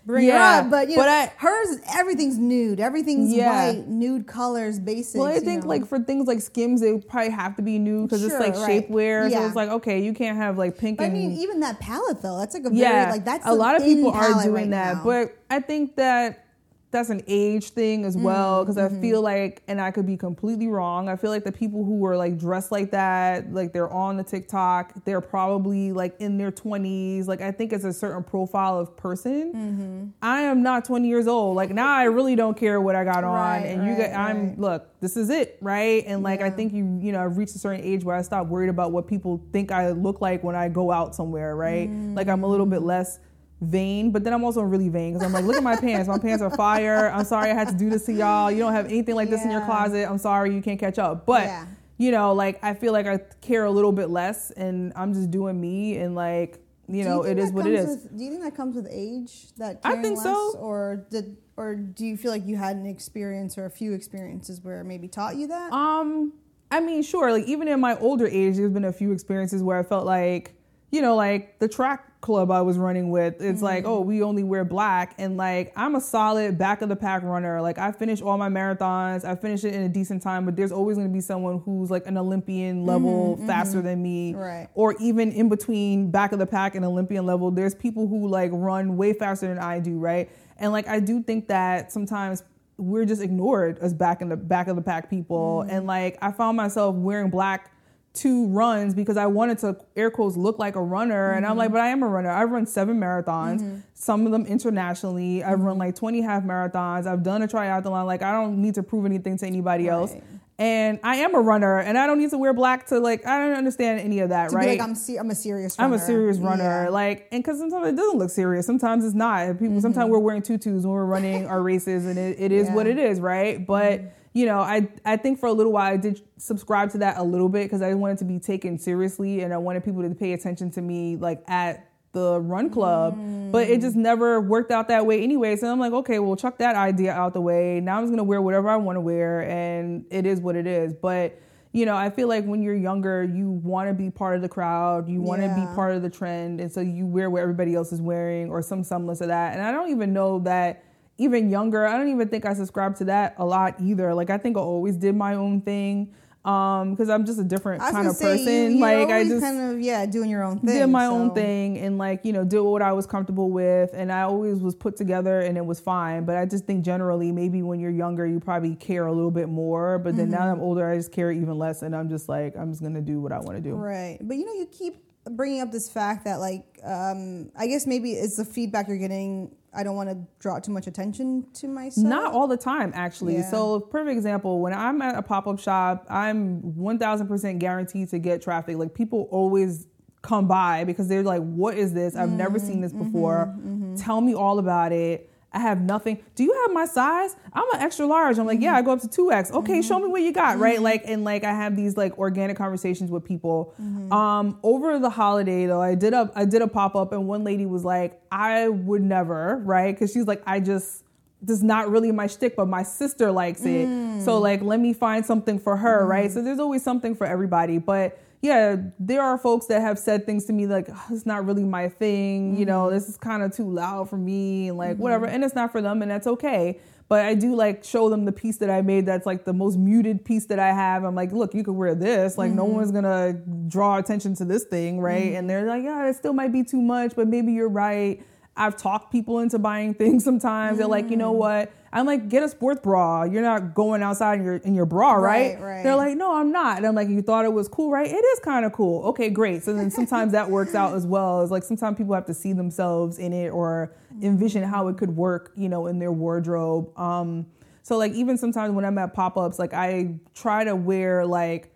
bring yeah. her up, but you know, but I, hers everything's nude, everything's yeah. white, nude colors, basics. Well, I think you know? like for things like Skims, they probably have to be nude because sure, it's like right. shapewear. Yeah. So it's like, okay, you can't have like pink. But and, I mean, even that palette though, that's like a yeah. very like that's a lot of people are doing right that. Now. But I think that that's an age thing as mm-hmm. well, because mm-hmm. I feel like, and I could be completely wrong, I feel like the people who were like dressed like that, like they're on the TikTok, they're probably like in their twenties. Like I think it's a certain profile of person. Mm-hmm. I am not twenty years old. Like now I really don't care what I got right, on. And right, you get, I'm, right. look, this is it, right? And like yeah. I think you, you know, I've reached a certain age where I stopped worried about what people think I look like when I go out somewhere, right? Mm-hmm. Like I'm a little bit less vain, but then I'm also really vain because I'm like, look at my pants. My pants are fire. I'm sorry I had to do this to y'all. You don't have anything like this yeah. in your closet. I'm sorry you can't catch up. But yeah. you know, like I feel like I care a little bit less, and I'm just doing me, and like you know, it is what it is. With, do you think that comes with age? That I think less, so. Or did, or do you feel like you had an experience or a few experiences where it maybe taught you that? Um, I mean, sure. Like even in my older age, there's been a few experiences where I felt like, you know, like the track club I was running with, it's mm-hmm. like, oh, we only wear black. And like, I'm a solid back of the pack runner. Like I finish all my marathons. I finish it in a decent time, but there's always going to be someone who's like an Olympian level mm-hmm, faster mm-hmm. than me. Right. Or even in between back of the pack and Olympian level, there's people who like run way faster than I do. Right. And like, I do think that sometimes we're just ignored as back in the back of the pack people. Mm-hmm. And like, I found myself wearing black two runs because I wanted to, air quotes, look like a runner. Mm-hmm. And I'm like, but I am a runner. I've run seven marathons, mm-hmm. some of them internationally. I've mm-hmm. run like twenty half marathons. I've done a triathlon. Like I don't need to prove anything to anybody else. Right. And I am a runner and I don't need to wear black to like, I don't understand any of that. To right. Be like, I'm, se- I'm a serious runner. I'm a serious runner. Yeah. Like, and cause sometimes it doesn't look serious. Sometimes it's not. People, mm-hmm. sometimes we're wearing tutus when we're running our races and it, it is yeah. what it is. Right. But mm-hmm. you know, I I think for a little while I did subscribe to that a little bit because I wanted to be taken seriously and I wanted people to pay attention to me like at the run club, mm. but it just never worked out that way anyway. So I'm like, okay, well, chuck that idea out the way. Now I'm just going to wear whatever I want to wear and it is what it is. But, you know, I feel like when you're younger, you want to be part of the crowd. You want to yeah. be part of the trend. And so you wear what everybody else is wearing or some semblance of that. And I don't even know that even younger, I don't even think I subscribe to that a lot either. Like, I think I always did my own thing because um, I'm just a different kind of say, person. You, like, I just kind of, yeah, doing your own thing. Did my so. own thing and, like, you know, did what I was comfortable with. And I always was put together and it was fine. But I just think generally, maybe when you're younger, you probably care a little bit more. But then mm-hmm. now that I'm older, I just care even less. And I'm just like, I'm just going to do what I want to do. Right. But, you know, you keep bringing up this fact that, like, um, I guess maybe it's the feedback you're getting. I don't want to draw too much attention to myself. Not all the time, actually. Yeah. So, perfect example, when I'm at a pop-up shop, I'm one thousand percent guaranteed to get traffic. Like, people always come by because they're like, what is this? I've mm, never seen this before. Mm-hmm, mm-hmm. Tell me all about it. I have nothing. Do you have my size? I'm an extra large. I'm like, mm-hmm. yeah, I go up to two X. Okay, mm-hmm. show me what you got, mm-hmm. right? Like, and like, I have these like organic conversations with people. Mm-hmm. Um, over the holiday though, I did a I did a pop up, and one lady was like, I would never, right? Because she's like, I just. This is not really my shtick, but my sister likes it. Mm. So like, let me find something for her, mm. right? So there's always something for everybody. But yeah, there are folks that have said things to me like, oh, it's not really my thing. Mm. You know, this is kind of too loud for me and like mm-hmm. whatever. And it's not for them and that's okay. But I do like show them the piece that I made that's like the most muted piece that I have. I'm like, look, you could wear this. Like mm-hmm. no one's going to draw attention to this thing, right? Mm-hmm. And they're like, yeah, it still might be too much, but maybe you're right. I've talked people into buying things sometimes. Mm. They're like, you know what? I'm like, get a sports bra. You're not going outside in your, in your bra, right? Right, right? They're like, no, I'm not. And I'm like, you thought it was cool, right? It is kind of cool. Okay, great. So then sometimes that works out as well. It's like sometimes people have to see themselves in it or envision how it could work, you know, in their wardrobe. Um, so like even sometimes when I'm at pop-ups, like I try to wear like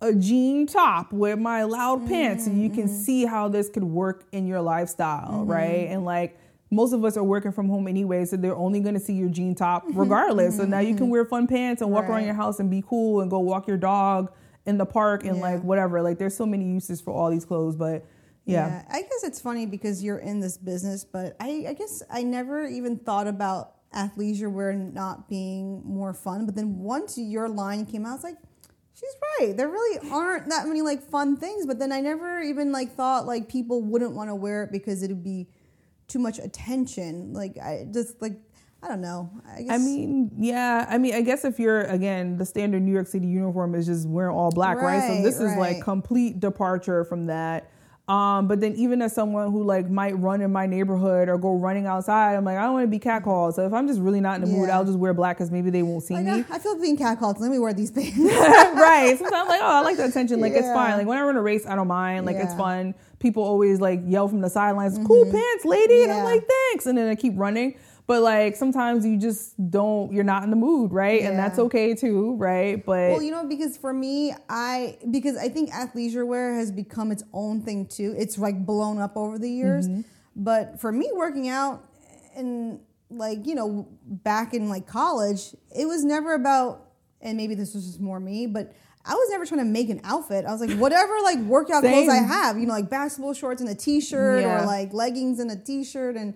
a jean top with my loud pants mm-hmm. and you can see how this could work in your lifestyle, mm-hmm. right? And like most of us are working from home anyway, so they're only going to see your jean top regardless. Mm-hmm. So now you can wear fun pants and walk right. around your house and be cool and go walk your dog in the park and yeah. like whatever. Like there's so many uses for all these clothes, but yeah. yeah. I guess it's funny because you're in this business, but I, I guess I never even thought about athleisure wear not being more fun. But then once your line came out, it's like, she's right. There really aren't that many like fun things, but then I never even like thought like people wouldn't want to wear it because it'd be too much attention. Like I just like I don't know. I guess I mean, yeah. I mean, I guess if you're again the standard New York City uniform is just wearing all black, right? right? So this right. is like complete departure from that. Um, but then even as someone who like might run in my neighborhood or go running outside, I'm like, I don't want to be catcalled. So if I'm just really not in the yeah. mood, I'll just wear black because maybe they won't see like, me. I feel like being catcalled. So let me wear these things. Right. Sometimes I'm like, oh, I like the attention. Like, yeah. it's fine. Like when I run a race, I don't mind. Like, yeah. it's fun. People always like yell from the sidelines, mm-hmm. cool pants, lady. Yeah. And I'm like, thanks. And then I keep running. But like sometimes you just don't, you're not in the mood, right? Yeah. And that's okay too, right? But well, you know, because for me, I because I think athleisure wear has become its own thing too. It's like blown up over the years. Mm-hmm. But for me, working out and like, you know, back in like college, it was never about, and maybe this was just more me, but I was never trying to make an outfit. I was like, whatever like workout Same. clothes I have, you know, like basketball shorts and a t-shirt yeah. or like leggings and a t-shirt and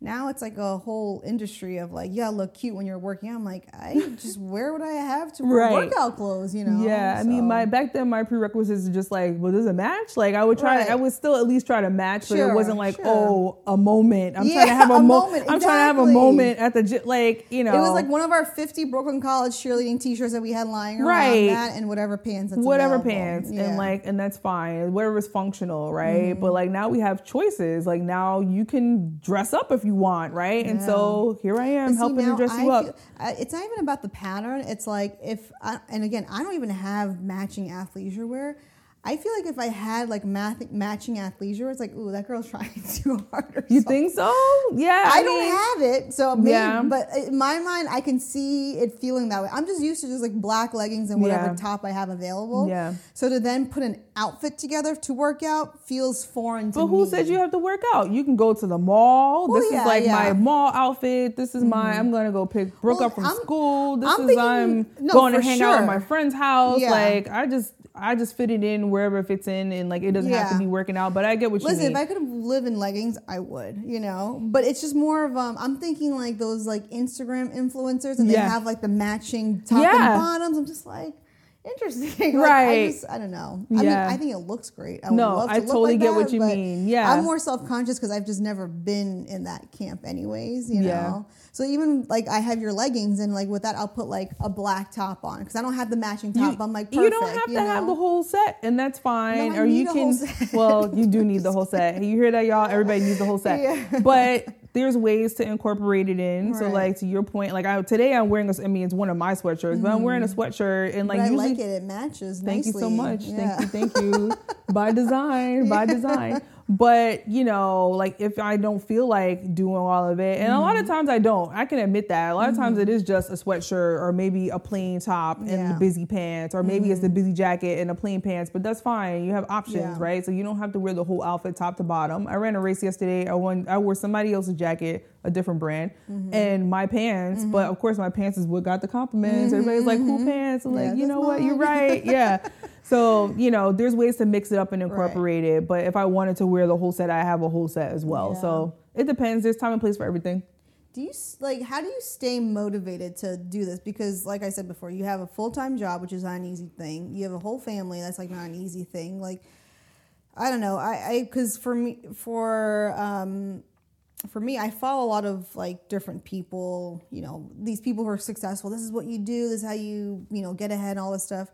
Now it's like a whole industry of like, yeah, look cute when you're working. I'm like, I just wear what I have to wear right. workout clothes, you know? Yeah, so. I mean, my back then my prerequisites are just like, well, does it match? Like I would try, right. I would still at least try to match, but sure, it wasn't like, sure. oh, a moment. I'm yeah, trying to have a, a mo- moment. I'm exactly. trying to have a moment at the gym, like, you know. It was like one of our fifty Brooklyn College cheerleading t-shirts that we had lying around right. that and whatever pants. That's whatever available. Pants yeah. and like, and that's fine. Whatever's functional, right? Mm-hmm. But like now we have choices. Like now you can dress up if you want, right? Yeah. And so here I am, see, helping to dress I you up. Feel, uh, it's not even about the pattern. It's like if, I, and again, I don't even have matching athleisure wear. I feel like if I had like math, matching athleisure, it's like, ooh, that girl's trying too hard. Or you something. Think so? Yeah. I, I don't mean, have it, so maybe, yeah. But in my mind, I can see it feeling that way. I'm just used to just like black leggings and whatever yeah. top I have available. Yeah. So to then put an outfit together to work out feels foreign to me. But who me. Says you have to work out? You can go to the mall. Well, this yeah, is like yeah. my mall outfit. This is mm-hmm. my. I'm gonna go pick Brooke well, up from I'm, school. This I'm is thinking, I'm no, going to hang sure. out at my friend's house. Yeah. Like I just. I just fit it in wherever it fits in, and like it doesn't yeah. have to be working out, but I get what Listen, you mean. Listen, if I could live in leggings, I would, you know, but it's just more of, um, I'm thinking like those like Instagram influencers and yeah. they have like the matching top yeah. and bottoms. I'm just like, interesting. Like, right. I just, I don't know. Yeah. I mean, I think it looks great. I would no, love to I look totally like get that, what you mean. Yeah. I'm more self-conscious because I've just never been in that camp anyways, you know? Yeah. So even like I have your leggings and like with that, I'll put like a black top on because I don't have the matching top. You, I'm like, perfect. You don't have you to know? Have the whole set and that's fine. No, or you can, well, you do need the whole set. You hear that, y'all? Everybody needs the whole set. Yeah. But there's ways to incorporate it in. Right. So like to your point, like I, today I'm wearing, a, I mean, it's one of my sweatshirts, mm-hmm. but I'm wearing a sweatshirt and like, but usually, I like it. It matches thank nicely. You so much. Yeah. Thank you. Thank you. By design, yeah. by design. But, you know, like if I don't feel like doing all of it, and mm-hmm. a lot of times I don't, I can admit that a lot of mm-hmm. times it is just a sweatshirt or maybe a plain top and yeah. the busy pants, or maybe mm-hmm. it's the busy jacket and the plain pants, but that's fine. You have options, yeah. right? So you don't have to wear the whole outfit top to bottom. I ran a race yesterday. I won, I wore somebody else's jacket, a different brand, mm-hmm. and my pants, mm-hmm. but of course my pants is what got the compliments. Mm-hmm. Everybody's like, cool mm-hmm. pants. I'm yeah, like, you know mine. What? You're right. Yeah. So, you know, there's ways to mix it up and incorporate right. it. But if I wanted to wear the whole set, I have a whole set as well. Yeah. So it depends. There's time and place for everything. Do you like, how do you stay motivated to do this? Because like I said before, you have a full-time job, which is not an easy thing. You have a whole family. That's like not an easy thing. Like, I don't know. I, I cause for me, for, um, for me, I follow a lot of like different people, you know, these people who are successful. This is what you do. This is how you, you know, get ahead and all this stuff.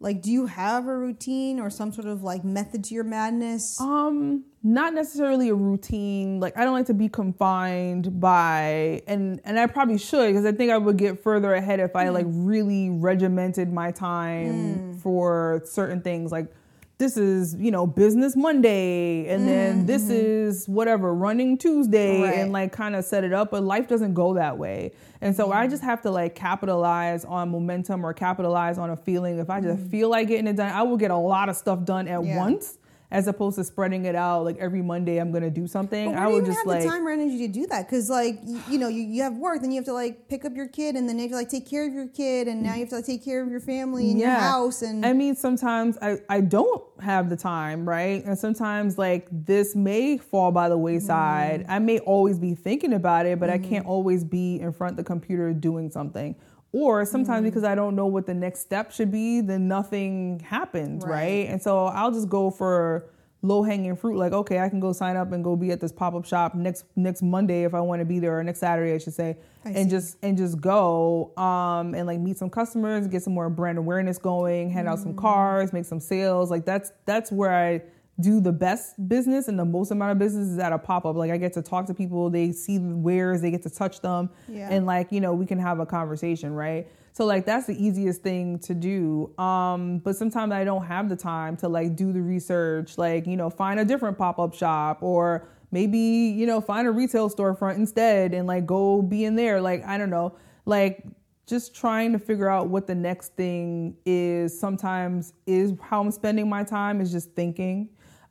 Like, do you have a routine or some sort of like method to your madness? Um, not necessarily a routine. Like, I don't like to be confined by, and and I probably should, because I think I would get further ahead if I mm. like really regimented my time mm. for certain things. Like, this is, you know, business Monday, and mm-hmm. then this is whatever, running Tuesday, right. and like kind of set it up. But life doesn't go that way. And so mm-hmm. I just have to like capitalize on momentum or capitalize on a feeling. If I just mm-hmm. feel like getting it done, I will get a lot of stuff done at yeah. once, as opposed to spreading it out. Like every Monday I'm going to do something. But I would just have like the time or energy to do that. Cause like, you, you know, you, you have work, then you have to like pick up your kid, and then you have to like take care of your kid. And now you have to like take care of your family and yeah. your house. And I mean, sometimes I, I don't have the time. Right. And sometimes like this may fall by the wayside. Mm-hmm. I may always be thinking about it, but mm-hmm. I can't always be in front of the computer doing something. Or sometimes mm-hmm. because I don't know what the next step should be, then nothing happens, right? right? And so I'll just go for low-hanging fruit. Like, okay, I can go sign up and go be at this pop-up shop next next Monday if I want to be there, or next Saturday, I should say, I and see. just and just go um, and like meet some customers, get some more brand awareness going, hand mm-hmm. out some cards, make some sales. Like that's that's where I do the best business, and the most amount of business is at a pop-up. Like I get to talk to people, they see the wares, they get to touch them, yeah. and like, you know, we can have a conversation, right? So like that's the easiest thing to do. Um, but sometimes I don't have the time to like do the research, like, you know, find a different pop-up shop, or maybe, you know, find a retail storefront instead and like go be in there. Like, I don't know, like just trying to figure out what the next thing is sometimes is how I'm spending my time, is just thinking.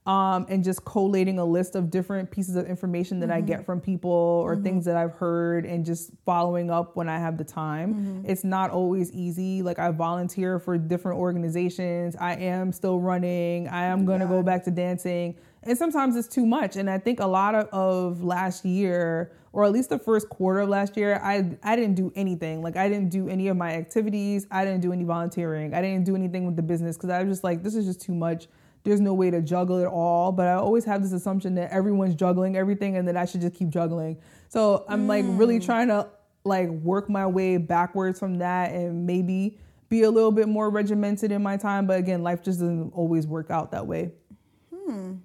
Um, and just collating a list of different pieces of information that mm-hmm. I get from people, or mm-hmm. things that I've heard, and just following up when I have the time. Mm-hmm. It's not always easy. Like I volunteer for different organizations. I am still running. I am going to yeah. go back to dancing. And sometimes it's too much. And I think a lot of, of last year, or at least the first quarter of last year, I I didn't do anything. Like, I didn't do any of my activities. I didn't do any volunteering. I didn't do anything with the business because I was just like, this is just too much. There's no way to juggle it all. But I always have this assumption that everyone's juggling everything and that I should just keep juggling. So I'm mm. like really trying to like work my way backwards from that and maybe be a little bit more regimented in my time. But again, life just doesn't always work out that way. Hmm.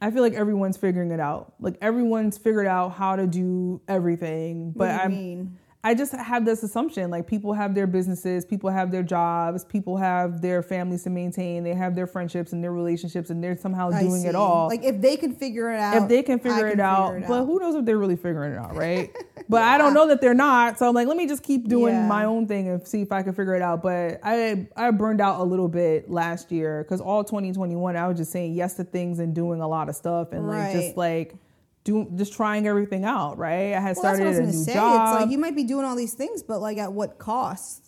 I feel like everyone's figuring it out. Like everyone's figured out how to do everything. But I mean, I just have this assumption, like people have their businesses, people have their jobs, people have their families to maintain. They have their friendships and their relationships, and they're somehow I doing see. it all. Like if they can figure it out, if they can figure, it, can out, figure it out, but who knows if they're really figuring it out. Right. But yeah. I don't know that they're not. So I'm like, let me just keep doing yeah. my own thing and see if I can figure it out. But I I burned out a little bit last year because all twenty twenty-one, I was just saying yes to things and doing a lot of stuff and right. like just like doing just trying everything out. Right. I had well, started that's what I was a new say. job. It's like you might be doing all these things, but like at what cost?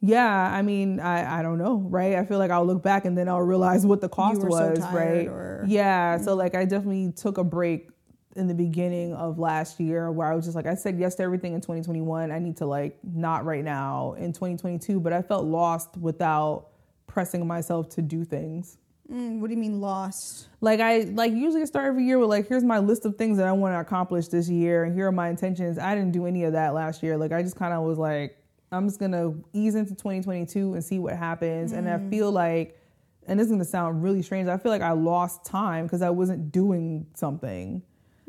Yeah, I mean, I, I don't know, right? I feel like I'll look back and then I'll realize what the cost was, so right? Or... Yeah, mm-hmm. so like I definitely took a break in the beginning of last year where I was just like, I said yes to everything in twenty twenty-one. I need to like not right now in twenty twenty-two, but I felt lost without pressing myself to do things. Mm, what do you mean lost? Like I like usually I start every year with like, here's my list of things that I want to accomplish this year and here are my intentions. I didn't do any of that last year. Like I just kind of was like, I'm just going to ease into twenty twenty-two and see what happens. Mm. And I feel like, and this is going to sound really strange, I feel like I lost time because I wasn't doing something.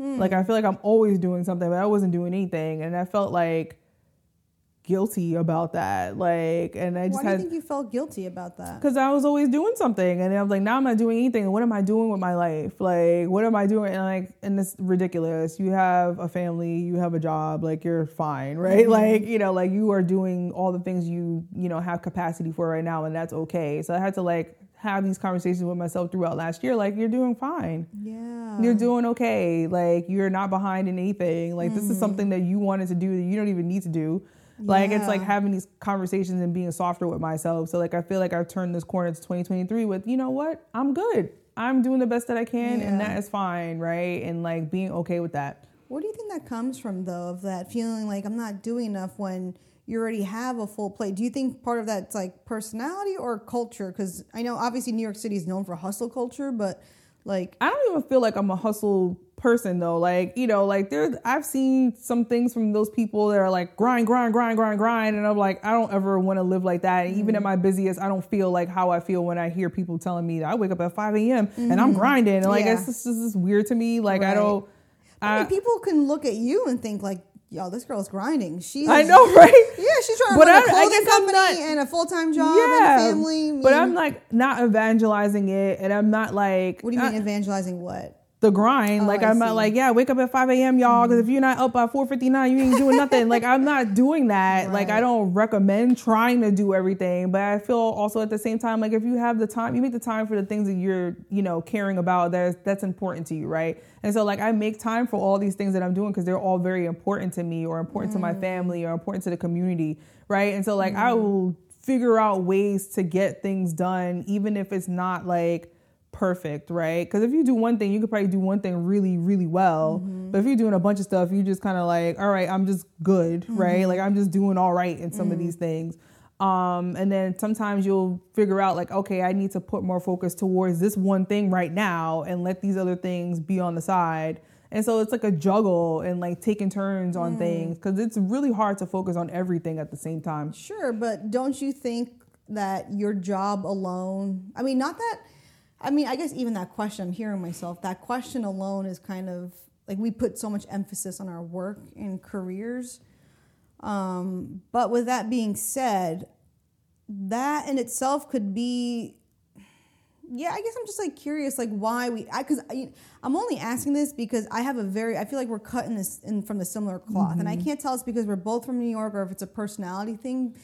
Like, I feel like I'm always doing something, but I wasn't doing anything. And I felt like guilty about that. Like, and I just Why had, do you think you felt guilty about that? Because I was always doing something. And I was like, now I'm not doing anything. And what am I doing with my life? Like, what am I doing? And like, and it's ridiculous. You have a family, you have a job, like you're fine, right? Like, you know, like you are doing all the things you, you know, have capacity for right now. And that's okay. So I had to like have these conversations with myself throughout last year. Like, you're doing fine. Yeah. You're doing okay. Like, you're not behind in anything. Like, mm. this is something that you wanted to do that you don't even need to do. Like, yeah. it's like having these conversations and being softer with myself. So, like, I feel like I've turned this corner to twenty twenty-three with, you know what? I'm good. I'm doing the best that I can, yeah. and that is fine, right? And, like, being okay with that. Where do you think that comes from, though, of that feeling like I'm not doing enough when you already have a full plate? Do you think part of that's like personality or culture? Because I know obviously New York City is known for hustle culture, but like I don't even feel like I'm a hustle person though. Like, you know, like there I've seen some things from those people that are like grind, grind, grind, grind, grind, and I'm like, I don't ever want to live like that. And mm-hmm. even at my busiest, I don't feel like how I feel when I hear people telling me I wake up at five a.m. mm-hmm. and I'm grinding. And like yeah. it's just, it's just weird to me. Like right. I don't. I, I mean, people can look at you and think like, yo, this girl's grinding. She's I know, right? Yeah, she's trying but to run I, a clothing company not, and a full-time job yeah, and a family. But I'm like not evangelizing it, and I'm not like... What do you I, mean evangelizing what? The grind. Oh, like I I'm see. not like, yeah, wake up at five a.m., y'all, because mm. if you're not up by four fifty-nine, you ain't doing nothing. Like I'm not doing that. Right. Like I don't recommend trying to do everything, but I feel also at the same time, like if you have the time, you make the time for the things that you're, you know, caring about, that's, that's important to you, right? And so, like, I make time for all these things that I'm doing because they're all very important to me or important mm. to my family or important to the community, right? And so, like, mm. I will figure out ways to get things done, even if it's not, like, perfect, right? Because if you do one thing, you could probably do one thing really, really well. Mm-hmm. But if you're doing a bunch of stuff, you just kind of like, all right, I'm just good, mm-hmm. right? Like, I'm just doing all right in some mm. of these things. Um, and then sometimes you'll figure out like, okay, I need to put more focus towards this one thing right now and let these other things be on the side. And so it's like a juggle and like taking turns on mm. things because it's really hard to focus on everything at the same time. Sure. But don't you think that your job alone, I mean, not that, I mean, I guess even that question, I'm hearing myself, that question alone is kind of like we put so much emphasis on our work and careers. Um, but with that being said, that in itself could be, yeah, I guess I'm just like curious, like why we, I, cause I, I'm only asking this because I have a very, I feel like we're cutting this in from a similar cloth mm-hmm. and I can't tell it's because we're both from New York or if it's a personality thing,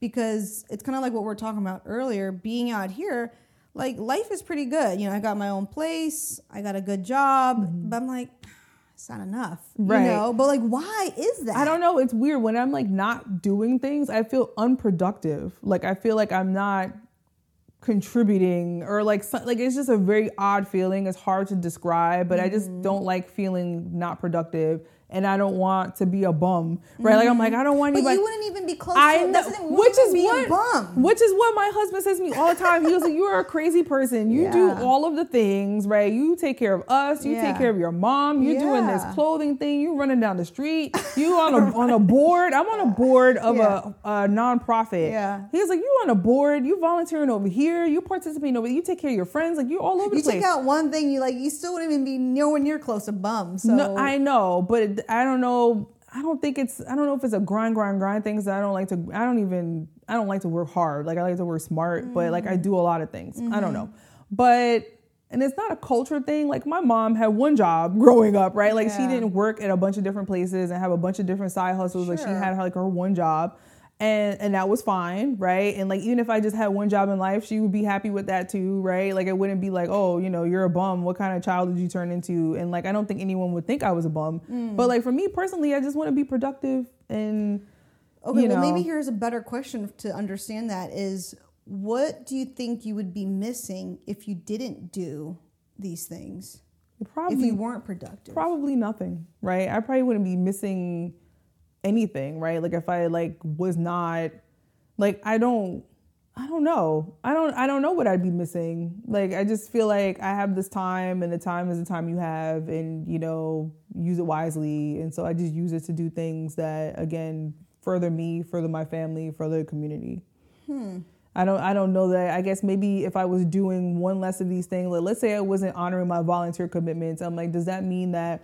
because it's kind of like what we were talking about earlier, being out here, like life is pretty good. You know, I got my own place, I got a good job, mm-hmm. but I'm like, it's not enough, right? You know? But like, why is that? I don't know. It's weird. When I'm like not doing things, I feel unproductive. Like I feel like I'm not contributing or like, like it's just a very odd feeling. It's hard to describe, but mm-hmm. I just don't like feeling not productive. And I don't want to be a bum, right? Mm-hmm. Like, I'm like, I don't want anybody. But you wouldn't even be close I to know, we which is be what, a bum. Which is what my husband says to me all the time. He was like, you are a crazy person. You yeah. do all of the things, right? You take care of us. You yeah. take care of your mom. You're yeah. doing this clothing thing. You running down the street. You on a on a board. I'm on a board of yeah. a, a nonprofit. Yeah. He was like, you on a board. You volunteering over here. You participating over here. You take care of your friends. Like, you're all over you the place. You check out one thing. You like, you still wouldn't even be nowhere near close to bum. So no, I know, but it, I don't know. I don't think it's, I don't know if it's a grind, grind, grind thing. I don't like to, I don't even, I don't like to work hard. Like I like to work smart, mm-hmm. but like I do a lot of things. Mm-hmm. I don't know. But, and it's not a culture thing. Like my mom had one job growing up, right? Like yeah. she didn't work at a bunch of different places and have a bunch of different side hustles. Sure. Like she had her, like her one job and, and that was fine. Right. And like, even if I just had one job in life, she would be happy with that too. Right. Like it wouldn't be like, oh, you know, you're a bum. What kind of child did you turn into? And like, I don't think anyone would think I was a bum, mm. but like for me personally, I just want to be productive and, okay, you know. Well, maybe here's a better question to understand that is, what do you think you would be missing if you didn't do these things? Probably, if you weren't productive? Probably nothing, right? I probably wouldn't be missing anything, right? Like if I like was not like I don't I don't know. I don't I don't know what I'd be missing. Like I just feel like I have this time and the time is the time you have and you know, use it wisely. And so I just use it to do things that again further me, further my family, further the community. Hmm. I don't I don't know that. I guess maybe if I was doing one less of these things, like let's say I wasn't honoring my volunteer commitments. I'm like, does that mean that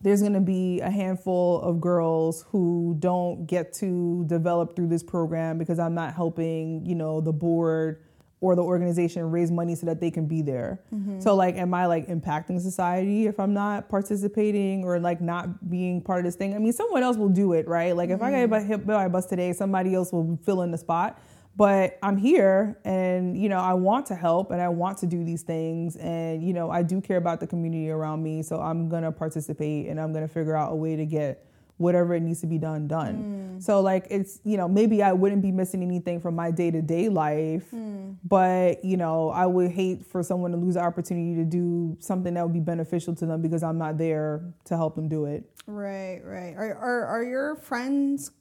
there's going to be a handful of girls who don't get to develop through this program because I'm not helping, you know, the board or the organization raise money so that they can be there? Mm-hmm. So like, am I like impacting society if I'm not participating or like not being part of this thing? I mean, someone else will do it, right? Like if mm-hmm. I got hit by a bus today, somebody else will fill in the spot. But I'm here and, you know, I want to help and I want to do these things. And, you know, I do care about the community around me. So I'm going to participate and I'm going to figure out a way to get whatever it needs to be done, done. Mm. So like it's, you know, maybe I wouldn't be missing anything from my day to day life. Mm. But, you know, I would hate for someone to lose the opportunity to do something that would be beneficial to them because I'm not there to help them do it. Right, right. Are are, are your friends...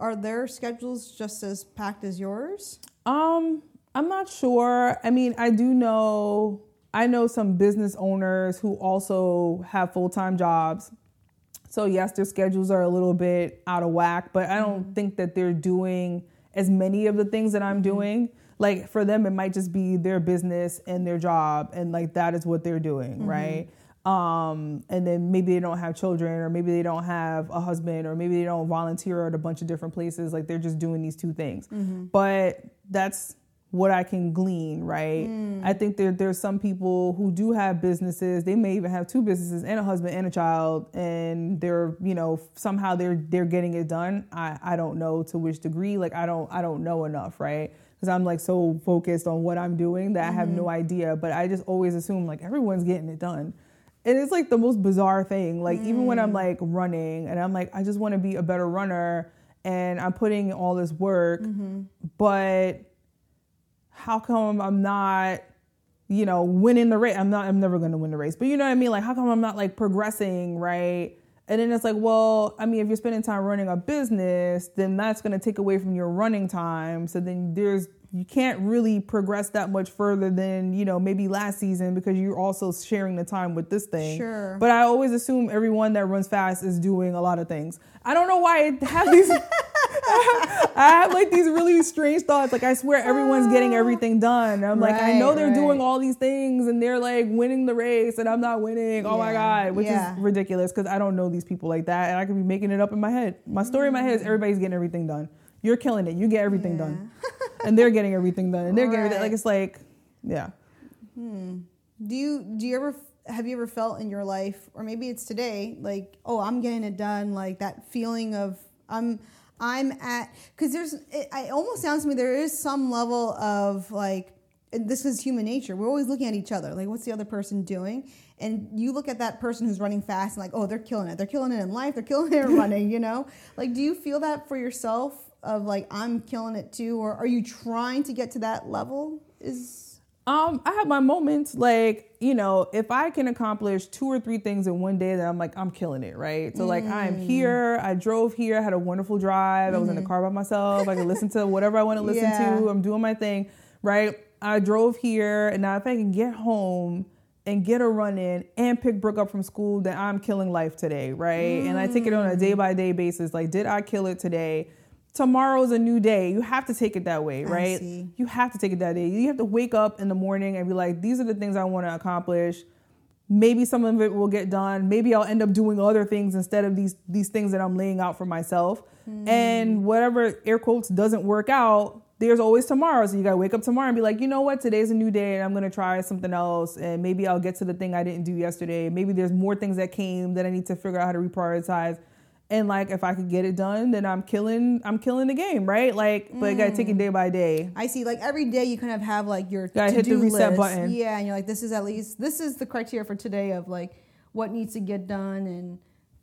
Are their schedules just as packed as yours? Um, I'm not sure. I mean, I do know, I know some business owners who also have full-time jobs. So yes, their schedules are a little bit out of whack, but I don't mm-hmm. think that they're doing as many of the things that I'm mm-hmm. doing. Like for them, it might just be their business and their job. And like, that is what they're doing, mm-hmm. right? Um, and then maybe they don't have children or maybe they don't have a husband or maybe they don't volunteer at a bunch of different places. Like they're just doing these two things. Mm-hmm. But that's what I can glean, right? Mm. I think there there's some people who do have businesses. They may even have two businesses and a husband and a child and they're, you know, somehow they're they're getting it done. I, I don't know to which degree. Like I don't I don't know enough, right? Because I'm like so focused on what I'm doing that mm-hmm. I have no idea. But I just always assume like everyone's getting it done. And it's like the most bizarre thing. Like mm. even when I'm like running and I'm like, I just want to be a better runner and I'm putting in all this work, mm-hmm. but how come I'm not, you know, winning the race? I'm not, I'm never going to win the race, but you know what I mean? Like how come I'm not like progressing, right? And then it's like, well, I mean, if you're spending time running a business, then that's going to take away from your running time. So then there's, you can't really progress that much further than, you know, maybe last season because you're also sharing the time with this thing. Sure. But I always assume everyone that runs fast is doing a lot of things. I don't know why I have these, I, have, I have like these really strange thoughts. Like I swear everyone's getting everything done. I'm right, like, I know they're right. doing all these things and they're like winning the race and I'm not winning. Yeah. Oh my God. Which yeah. is ridiculous because I don't know these people like that. And I could be making it up in my head. My story mm. in my head is everybody's getting everything done. You're killing it. You get everything yeah. done. And they're getting everything done. And they're right. getting everything. Like, it's like, yeah. Hmm. Do you, do you ever, have you ever felt in your life, or maybe it's today, like, oh, I'm getting it done. Like that feeling of I'm, I'm at, cause there's, it, it almost sounds to me, there is some level of like, this is human nature. We're always looking at each other. Like, what's the other person doing? And you look at that person who's running fast and like, oh, they're killing it. They're killing it in life. They're killing it in running, you know? Like, do you feel that for yourself? of like, I'm killing it too? Or are you trying to get to that level? Is um, I have my moments. Like, you know, if I can accomplish two or three things in one day, then I'm like, I'm killing it, right? So, mm. like, I am here. I drove here. I had a wonderful drive. Mm. I was in the car by myself. I could listen to whatever I want to listen yeah. to. I'm doing my thing, right? I drove here. And now if I can get home and get a run in and pick Brooke up from school, then I'm killing life today, right? Mm. And I take it on a day-by-day basis. Like, did I kill it today? Tomorrow's a new day. You have to take it that way, right? You have to take it that day. You have to wake up in the morning and be like, these are the things I want to accomplish. Maybe some of it will get done. Maybe I'll end up doing other things instead of these these things that I'm laying out for myself. Mm. And whatever, air quotes, doesn't work out, there's always tomorrow. So you got to wake up tomorrow and be like, you know what? Today's a new day and I'm going to try something else. And maybe I'll get to the thing I didn't do yesterday. Maybe there's more things that came that I need to figure out how to reprioritize. And like, if I could get it done, then I'm killing, I'm killing the game, right? Like, but mm. you got to take it day by day. I see. Like every day you kind of have like your gotta to-do hit the reset list. Button. Yeah. And you're like, this is at least, this is the criteria for today of like what needs to get done. And,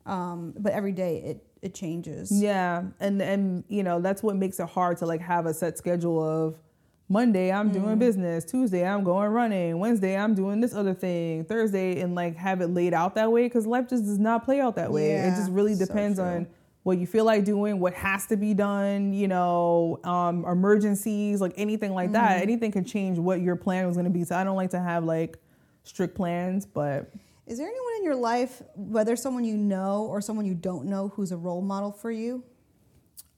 um, but every day it, it changes. Yeah. And, and, you know, that's what makes it hard to like have a set schedule of Monday, I'm mm. doing business. Tuesday, I'm going running. Wednesday, I'm doing this other thing. Thursday, and like have it laid out that way. Cause life just does not play out that way. Yeah, it just really depends so on what you feel like doing, what has to be done, you know, um, emergencies, like anything like mm. that. Anything can change what your plan was going to be. So I don't like to have like strict plans, but. Is there anyone in your life, whether someone you know or someone you don't know, who's a role model for you?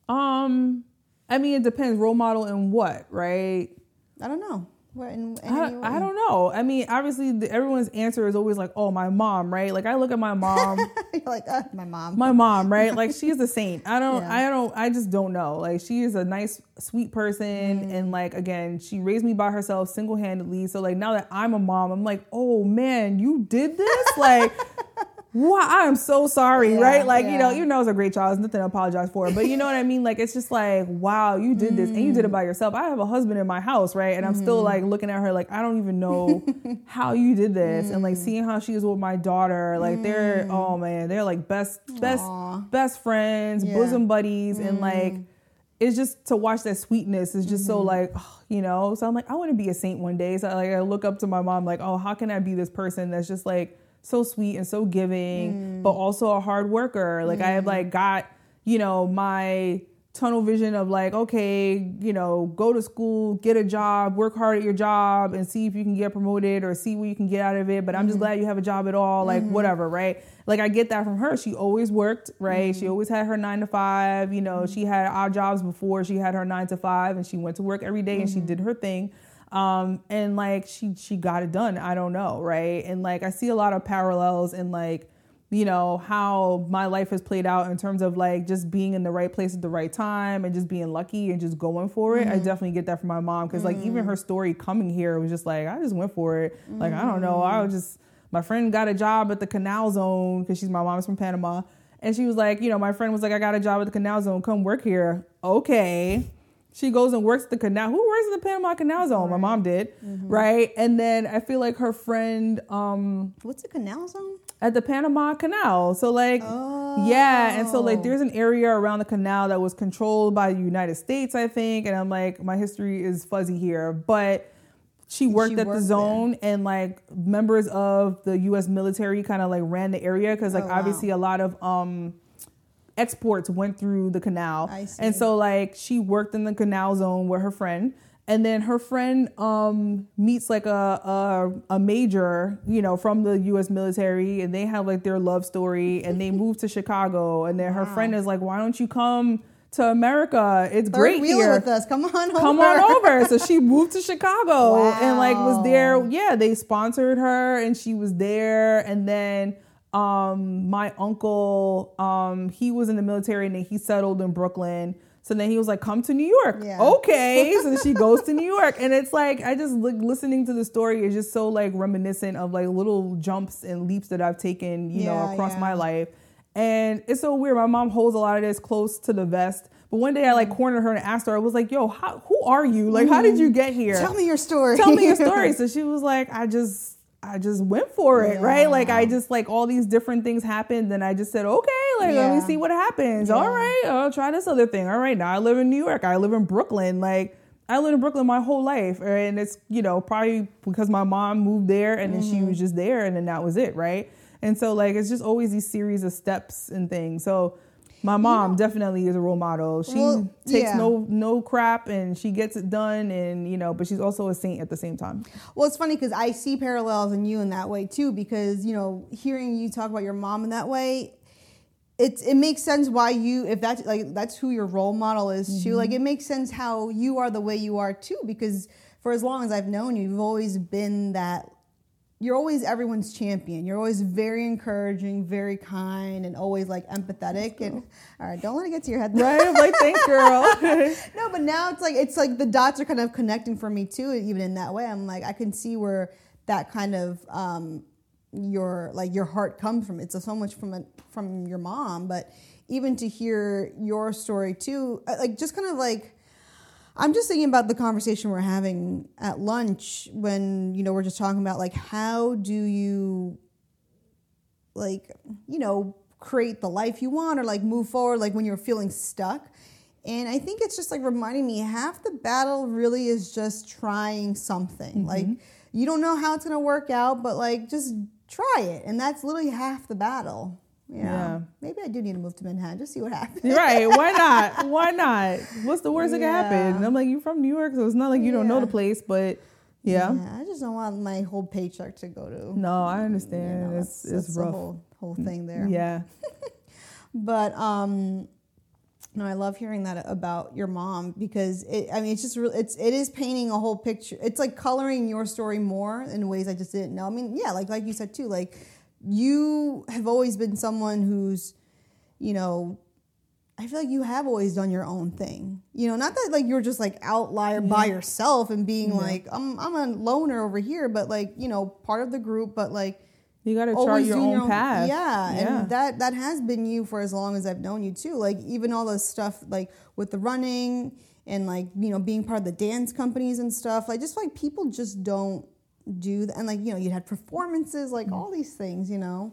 Um, I mean, it depends. Role model in what, right? I don't know. Where in, in I, I don't know. I mean, obviously, the, everyone's answer is always like, "Oh, my mom," right? Like I look at my mom. You're like, oh, my mom. My mom, right? Like she's the saint. I don't. Yeah. I don't. I just don't know. Like she is a nice, sweet person, mm. and like again, she raised me by herself, single handedly. So like now that I'm a mom, I'm like, oh man, you did this, like. Wow, I'm so sorry, yeah, right? Like, yeah. you know, even though I was a great child, there's nothing to apologize for. But you know what I mean? Like, it's just like, wow, you did mm. this and you did it by yourself. I have a husband in my house, right? And mm. I'm still like looking at her like, I don't even know how you did this. Mm. And like seeing how she is with my daughter, like mm. they're, oh man, they're like best, best, Aww. best friends, yeah. bosom buddies. Mm. And like, it's just to watch that sweetness is just mm-hmm. so like, oh, you know, so I'm like, I want to be a saint one day. So I, like, I look up to my mom like, oh, how can I be this person that's just like, so sweet and so giving, mm. but also a hard worker. Like mm. I have like got, you know, my tunnel vision of like, okay, you know, go to school, get a job, work hard at your job and see if you can get promoted or see what you can get out of it. But mm-hmm. I'm just glad you have a job at all. Like mm-hmm. whatever. Right. Like I get that from her. She always worked, right. Mm-hmm. She always had her nine to five, you know, mm-hmm. she had odd jobs before she had her nine to five and she went to work every day mm-hmm. and she did her thing. Um, and like, she, she got it done. I don't know. Right. And like, I see a lot of parallels in like, you know, how my life has played out in terms of like just being in the right place at the right time and just being lucky and just going for it. Mm-hmm. I definitely get that from my mom. Cause mm-hmm. like even her story coming here was just like, I just went for it. Mm-hmm. Like, I don't know. I was just, my friend got a job at the Canal Zone cause she's my mom's from Panama. And she was like, you know, my friend was like, I got a job at the Canal Zone. Come work here. Okay. She goes and works at the canal. Who works at the Panama Canal Zone? Right. My mom did, mm-hmm. right? And then I feel like her friend... Um, What's the Canal Zone? At the Panama Canal. So, like, oh. yeah. And so, like, there's an area around the canal that was controlled by the United States, I think. And I'm like, my history is fuzzy here. But she worked she at worked the zone there. And, like, members of the U S military kind of, like, ran the area. Because, like, oh, wow. obviously a lot of... Um, exports went through the canal. I see. And so like she worked in the Canal Zone with her friend and then her friend um meets like a a, a major, you know, from the U S military and they have like their love story and they move to Chicago and then her wow. friend is like, why don't you come to America? It's Third great here. With us. Come on over. Come on over. So she moved to Chicago wow. and like was there. Yeah, they sponsored her and she was there and then Um, my uncle, um, he was in the military and then he settled in Brooklyn. So then he was like, come to New York. Yeah. Okay. So she goes to New York and it's like, I just like listening to the story is just so like reminiscent of like little jumps and leaps that I've taken, you yeah, know, across yeah. my life. And it's so weird. My mom holds a lot of this close to the vest. But one day I like cornered her and asked her, I was like, yo, how, who are you? Like, mm-hmm. how did you get here? Tell me your story. Tell me your story. So she was like, I just... I just went for it, yeah. right? Like I just like all these different things happened and I just said, okay, Like, yeah. let me see what happens. Yeah. All right, I'll try this other thing. All right, now I live in New York. I live in Brooklyn. Like, I lived in Brooklyn my whole life. And it's, you know, probably because my mom moved there and then mm-hmm. she was just there and then that was it, right? And so, like, it's just always these series of steps and things. So my mom yeah. definitely is a role model. She well, takes yeah. no no crap and she gets it done, and, you know, but she's also a saint at the same time. Well, it's funny because I see parallels in you in that way too, because, you know, hearing you talk about your mom in that way, it's it makes sense why you, if that's like that's who your role model is mm-hmm. too, like it makes sense how you are the way you are too, because for as long as I've known you, you've always been that. You're always everyone's champion. You're always very encouraging, very kind, and always like empathetic. And all right, don't let it get to your head. Right? I'm like, thanks, girl. No, but now it's like it's like the dots are kind of connecting for me too. Even in that way, I'm like I can see where that kind of um, your like your heart comes from. It's so much from a, from your mom, but even to hear your story too, like just kind of like. I'm just thinking about the conversation we're having at lunch when, you know, we're just talking about, like, how do you, like, you know, create the life you want or, like, move forward, like, when you're feeling stuck. And I think it's just, like, reminding me half the battle really is just trying something. Mm-hmm. Like, you don't know how it's going to work out, but, like, just try it. And that's literally half the battle. Yeah. yeah. Maybe I do need to move to Manhattan. Just see what happens. Right. Why not? Why not? What's the worst yeah. that can happen? And I'm like, you're from New York, so it's not like you yeah. don't know the place, but yeah. yeah. I just don't want my whole paycheck to go to. No, I understand. You know, it's it's, it's rough. The whole, whole thing there. Yeah. But, um, no, I love hearing that about your mom because it, I mean, it's just, it's, it is painting a whole picture. It's like coloring your story more in ways I just didn't know. I mean, yeah, like, like you said too, like, you have always been someone who's, you know, I feel like you have always done your own thing. You know, not that like you're just like outlier mm-hmm. by yourself and being mm-hmm. like, I'm I'm a loner over here, but like, you know, part of the group, but like. You got to chart your own, your own path. Yeah, yeah. And that, that has been you for as long as I've known you too. Like even all this stuff like with the running and like, you know, being part of the dance companies and stuff. Like just like people just don't. do that, and like you know you had performances like all these things, you know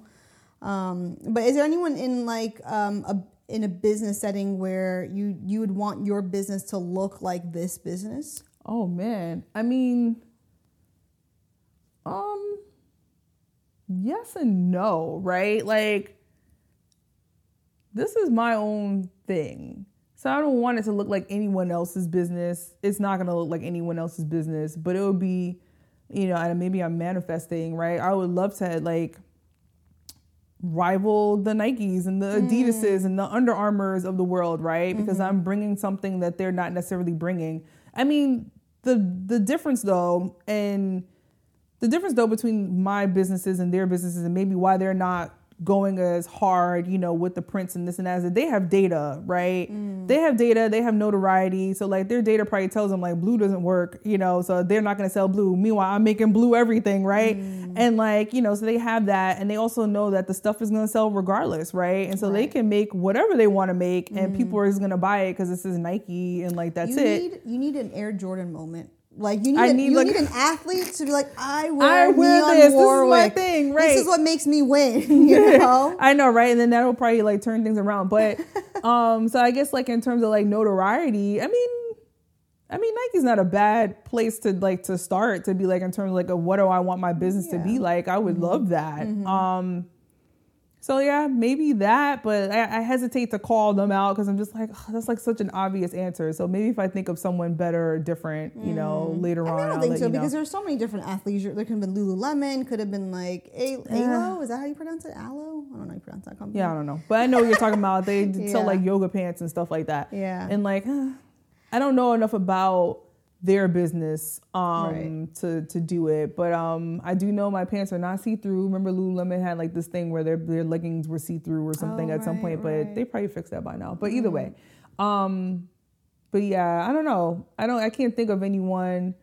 um but is there anyone in like um a in a business setting where you you would want your business to look like this business? Oh man, I mean um yes and no, right? Like this is my own thing, so I don't want it to look like anyone else's business. It's not going to look like anyone else's business, but it would be, you know, and maybe I'm manifesting, right? I would love to, like, rival the Nikes and the Adidases mm. and the Under Armours of the world, right? Because mm-hmm. I'm bringing something that they're not necessarily bringing. I mean, the the difference, though, and the difference, though, between my businesses and their businesses and maybe why they're not going as hard, you know, with the prints and this and that, is that they have data, right? Mm. They have data, they have notoriety. So like their data probably tells them like blue doesn't work, you know, so they're not going to sell blue. Meanwhile, I'm making blue everything, right? Mm. And like, you know, so they have that, and they also know that the stuff is going to sell regardless, right? And so right. they can make whatever they want to make and mm. people are just going to buy it because this is Nike and like that's you need, it. You need an Air Jordan moment. Like you need, I need, a, you like, need an athlete to be like, I wear, I wear Neon this. Warwick. This is my thing, right? This is what makes me win. You know, I know, right? And then that'll probably like turn things around. But um, so I guess like in terms of like notoriety, I mean, I mean Nike's not a bad place to like to start to be like in terms of like a, what do I want my business yeah. to be like? I would mm-hmm. love that. Mm-hmm. Um, so yeah, maybe that, but I, I hesitate to call them out because I'm just like, oh, that's like such an obvious answer. So maybe if I think of someone better or different, mm. you know, later I mean, on. I don't I'll think so because know. There's so many different athletes. There could have been Lululemon, could have been like a- yeah. Alo. Is that how you pronounce it? Alo? I don't know how you pronounce that company. Yeah, I don't know. But I know what you're talking about. They yeah. sell like yoga pants and stuff like that. Yeah. And like, uh, I don't know enough about their business um, right. to to do it, but um, I do know my pants are not see through. Remember, Lululemon had like this thing where their their leggings were see through or something oh, at right, some point, right. but they probably fixed that by now. But mm. either way, um, but yeah, I don't know. I don't. I can't think of anyone.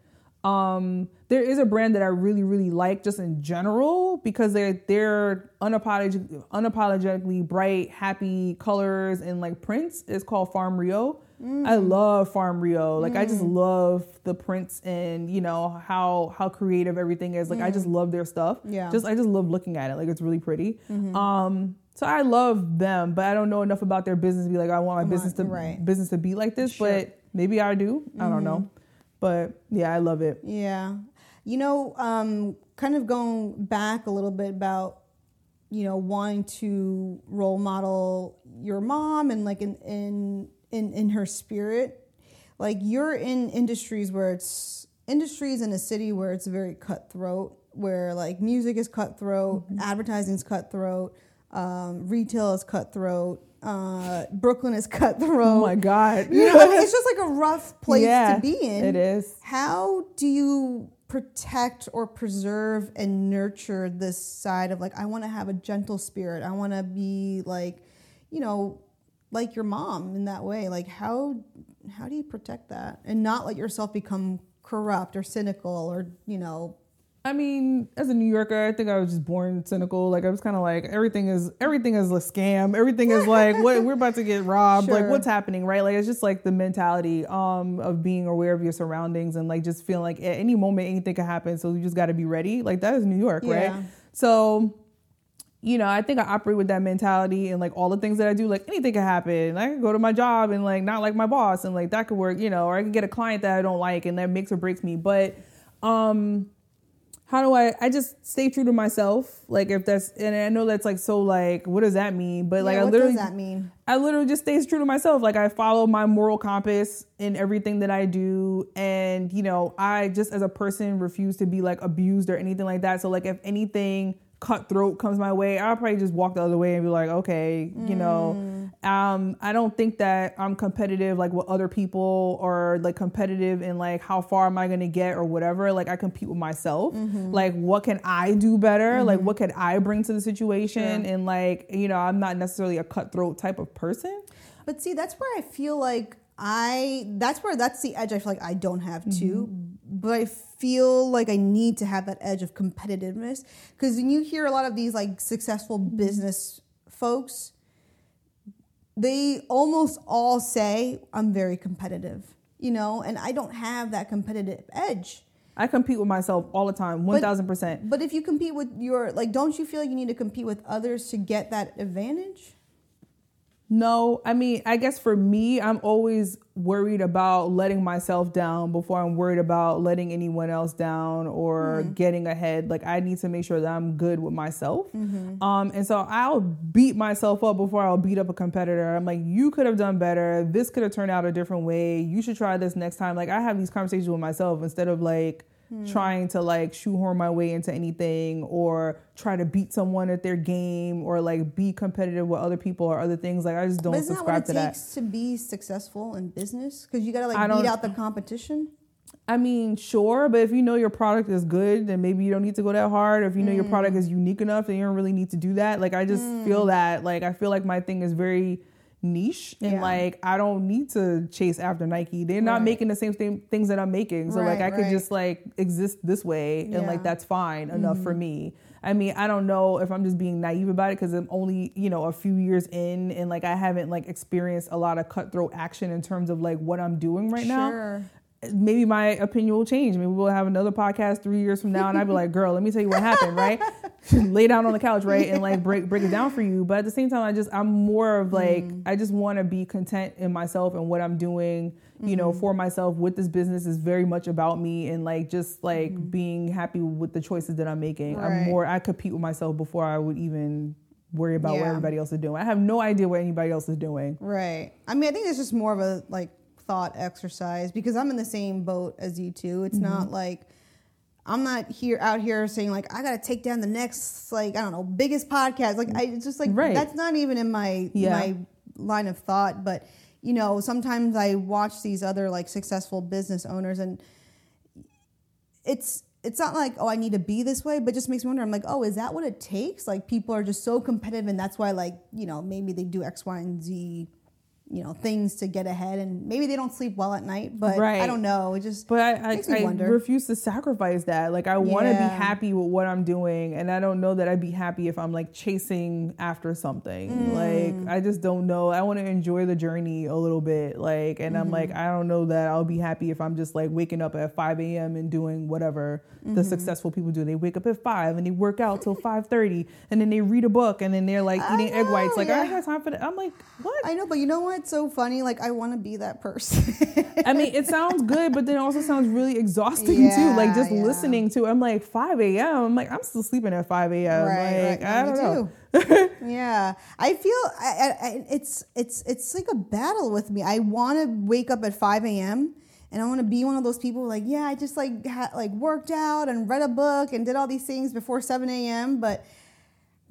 Um, there is a brand that I really really like just in general because they they're unapologetic, unapologetically bright, happy colors and like prints. It's called Farm Rio. Mm. I love Farm Rio. Like, mm. I just love the prints and, you know, how how creative everything is. Like, mm. I just love their stuff. Yeah. Just I just love looking at it. Like, it's really pretty. Mm-hmm. Um, So I love them, but I don't know enough about their business to be like, I want my business to right. business to be like this. Sure. But maybe I do. Mm-hmm. I don't know. But yeah, I love it. Yeah. You know, um, kind of going back a little bit about, you know, wanting to role model your mom and like in, in, in, in her spirit, like you're in industries where it's industries in a city where it's very cutthroat, where like music is cutthroat, mm-hmm. advertising is cutthroat, um, retail is cutthroat. Uh, Brooklyn is cutthroat. Oh my God. You know, I mean, it's just like a rough place yeah, to be in. It is. How do you protect or preserve and nurture this side of like, I want to have a gentle spirit. I want to be like, you know, like your mom in that way. Like how, how do you protect that and not let yourself become corrupt or cynical or, you know, I mean, as a New Yorker, I think I was just born cynical. Like, I was kind of like, everything is everything is a scam. Everything is like, what, we're about to get robbed. Sure. Like, what's happening, right? Like, it's just like the mentality um, of being aware of your surroundings and like just feeling like at any moment anything could happen. So you just got to be ready. Like, that is New York, yeah. right? So, you know, I think I operate with that mentality and like all the things that I do, like anything could happen. I could go to my job and like not like my boss and like that could work, you know, or I could get a client that I don't like and that makes or breaks me. But, um... how do I, I just stay true to myself. Like if that's, and I know that's like, so like, what does that mean? But like, yeah, I what literally, does that mean? I literally just stays true to myself. Like I follow my moral compass in everything that I do. And, you know, I just as a person refuse to be like abused or anything like that. So like if anything cutthroat comes my way, I'll probably just walk the other way and be like, okay, mm. you know, um, I don't think that I'm competitive like with other people or like competitive in like how far am I going to get or whatever. Like I compete with myself. Mm-hmm. Like what can I do better? Mm-hmm. Like what could I bring to the situation? Yeah. And like, you know, I'm not necessarily a cutthroat type of person. But see, that's where I feel like I, that's where that's the edge I feel like I don't have too. Mm-hmm. But I feel like I need to have that edge of competitiveness because when you hear a lot of these like successful business folks, they almost all say, I'm very competitive, you know, and I don't have that competitive edge. I compete with myself all the time, one thousand percent. But if you compete with your, like, don't you feel like you need to compete with others to get that advantage? No, I mean, I guess for me, I'm always worried about letting myself down before I'm worried about letting anyone else down or mm-hmm. getting ahead. Like I need to make sure that I'm good with myself. Mm-hmm. Um, and so I'll beat myself up before I'll beat up a competitor. I'm like, you could have done better. This could have turned out a different way. You should try this next time. Like I have these conversations with myself instead of like, trying to like shoehorn my way into anything or try to beat someone at their game or like be competitive with other people or other things. Like I just don't subscribe to that. But isn't that what it takes to be successful in business? Because you got to like beat out the competition? I mean, sure. But if you know your product is good, then maybe you don't need to go that hard. Or if you know mm. your product is unique enough, then you don't really need to do that. Like I just mm. feel that. Like I feel like my thing is very niche and yeah. like I don't need to chase after Nike. They're not right. making the same th- things that I'm making, so right, like I right. could just like exist this way yeah. and like that's fine enough mm-hmm. for me. I mean, I don't know if I'm just being naive about it because I'm only, you know, a few years in and like I haven't like experienced a lot of cutthroat action in terms of like what I'm doing right sure. now. Maybe my opinion will change. Maybe we'll have another podcast three years from now and I'll be like, girl, let me tell you what happened, right? Lay down on the couch, right? And like break break it down for you. But at the same time, I just, I'm more of like, mm. I just want to be content in myself and what I'm doing, you mm. know, for myself with this business is very much about me and like, just like mm. being happy with the choices that I'm making. Right. I'm more, I compete with myself before I would even worry about yeah. what everybody else is doing. I have no idea what anybody else is doing. Right. I mean, I think it's just more of a like, thought exercise because I'm in the same boat as you two. It's mm-hmm. not like I'm not here out here saying like I gotta take down the next like I don't know biggest podcast. Like I it's just like right. that's not even in my yeah. my line of thought. But you know sometimes I watch these other like successful business owners and it's it's not like oh I need to be this way, but it just makes me wonder. I'm like oh is that what it takes? Like people are just so competitive and that's why like you know maybe they do X, Y, and Z. you know, things to get ahead, and maybe they don't sleep well at night, but right. I don't know. It just but I, makes I, me wonder. I refuse to sacrifice that. Like I yeah. want to be happy with what I'm doing, and I don't know that I'd be happy if I'm like chasing after something. Mm. Like I just don't know. I want to enjoy the journey a little bit. Like, and mm-hmm. I'm like, I don't know that I'll be happy if I'm just like waking up at five a.m. and doing whatever mm-hmm. the successful people do. They wake up at five and they work out till five thirty, and then they read a book, and then they're like I eating know, egg whites. Like yeah. I don't have time for that. I'm like, what? I know, but you know what? It's so funny. Like I want to be that person. I mean, it sounds good, but then it also sounds really exhausting yeah, too. Like just yeah. listening to, I'm like five a.m. I'm like, I'm still sleeping at five a.m. Right, like right. I don't know. yeah, I feel I, I, it's it's it's like a battle with me. I want to wake up at five a.m. and I want to be one of those people like, yeah, I just like ha- like worked out and read a book and did all these things before seven a.m. But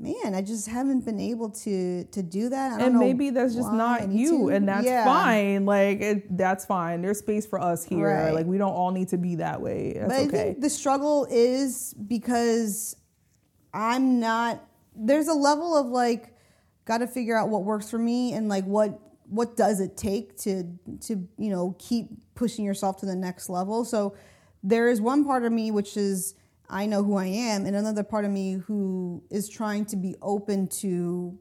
man, I just haven't been able to to do that. I don't and know maybe that's just not you, to. and that's yeah. fine. Like it, that's fine. There's space for us here. Right. Like we don't all need to be that way. That's but I okay. think the struggle is because I'm not. There's a level of like, got to figure out what works for me and like what what does it take to to you know keep pushing yourself to the next level. So there is one part of me which is, I know who I am, and another part of me who is trying to be open to,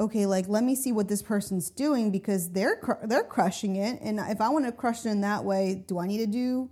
okay, like, let me see what this person's doing because they're cr- they're crushing it. And if I want to crush it in that way, do I need to do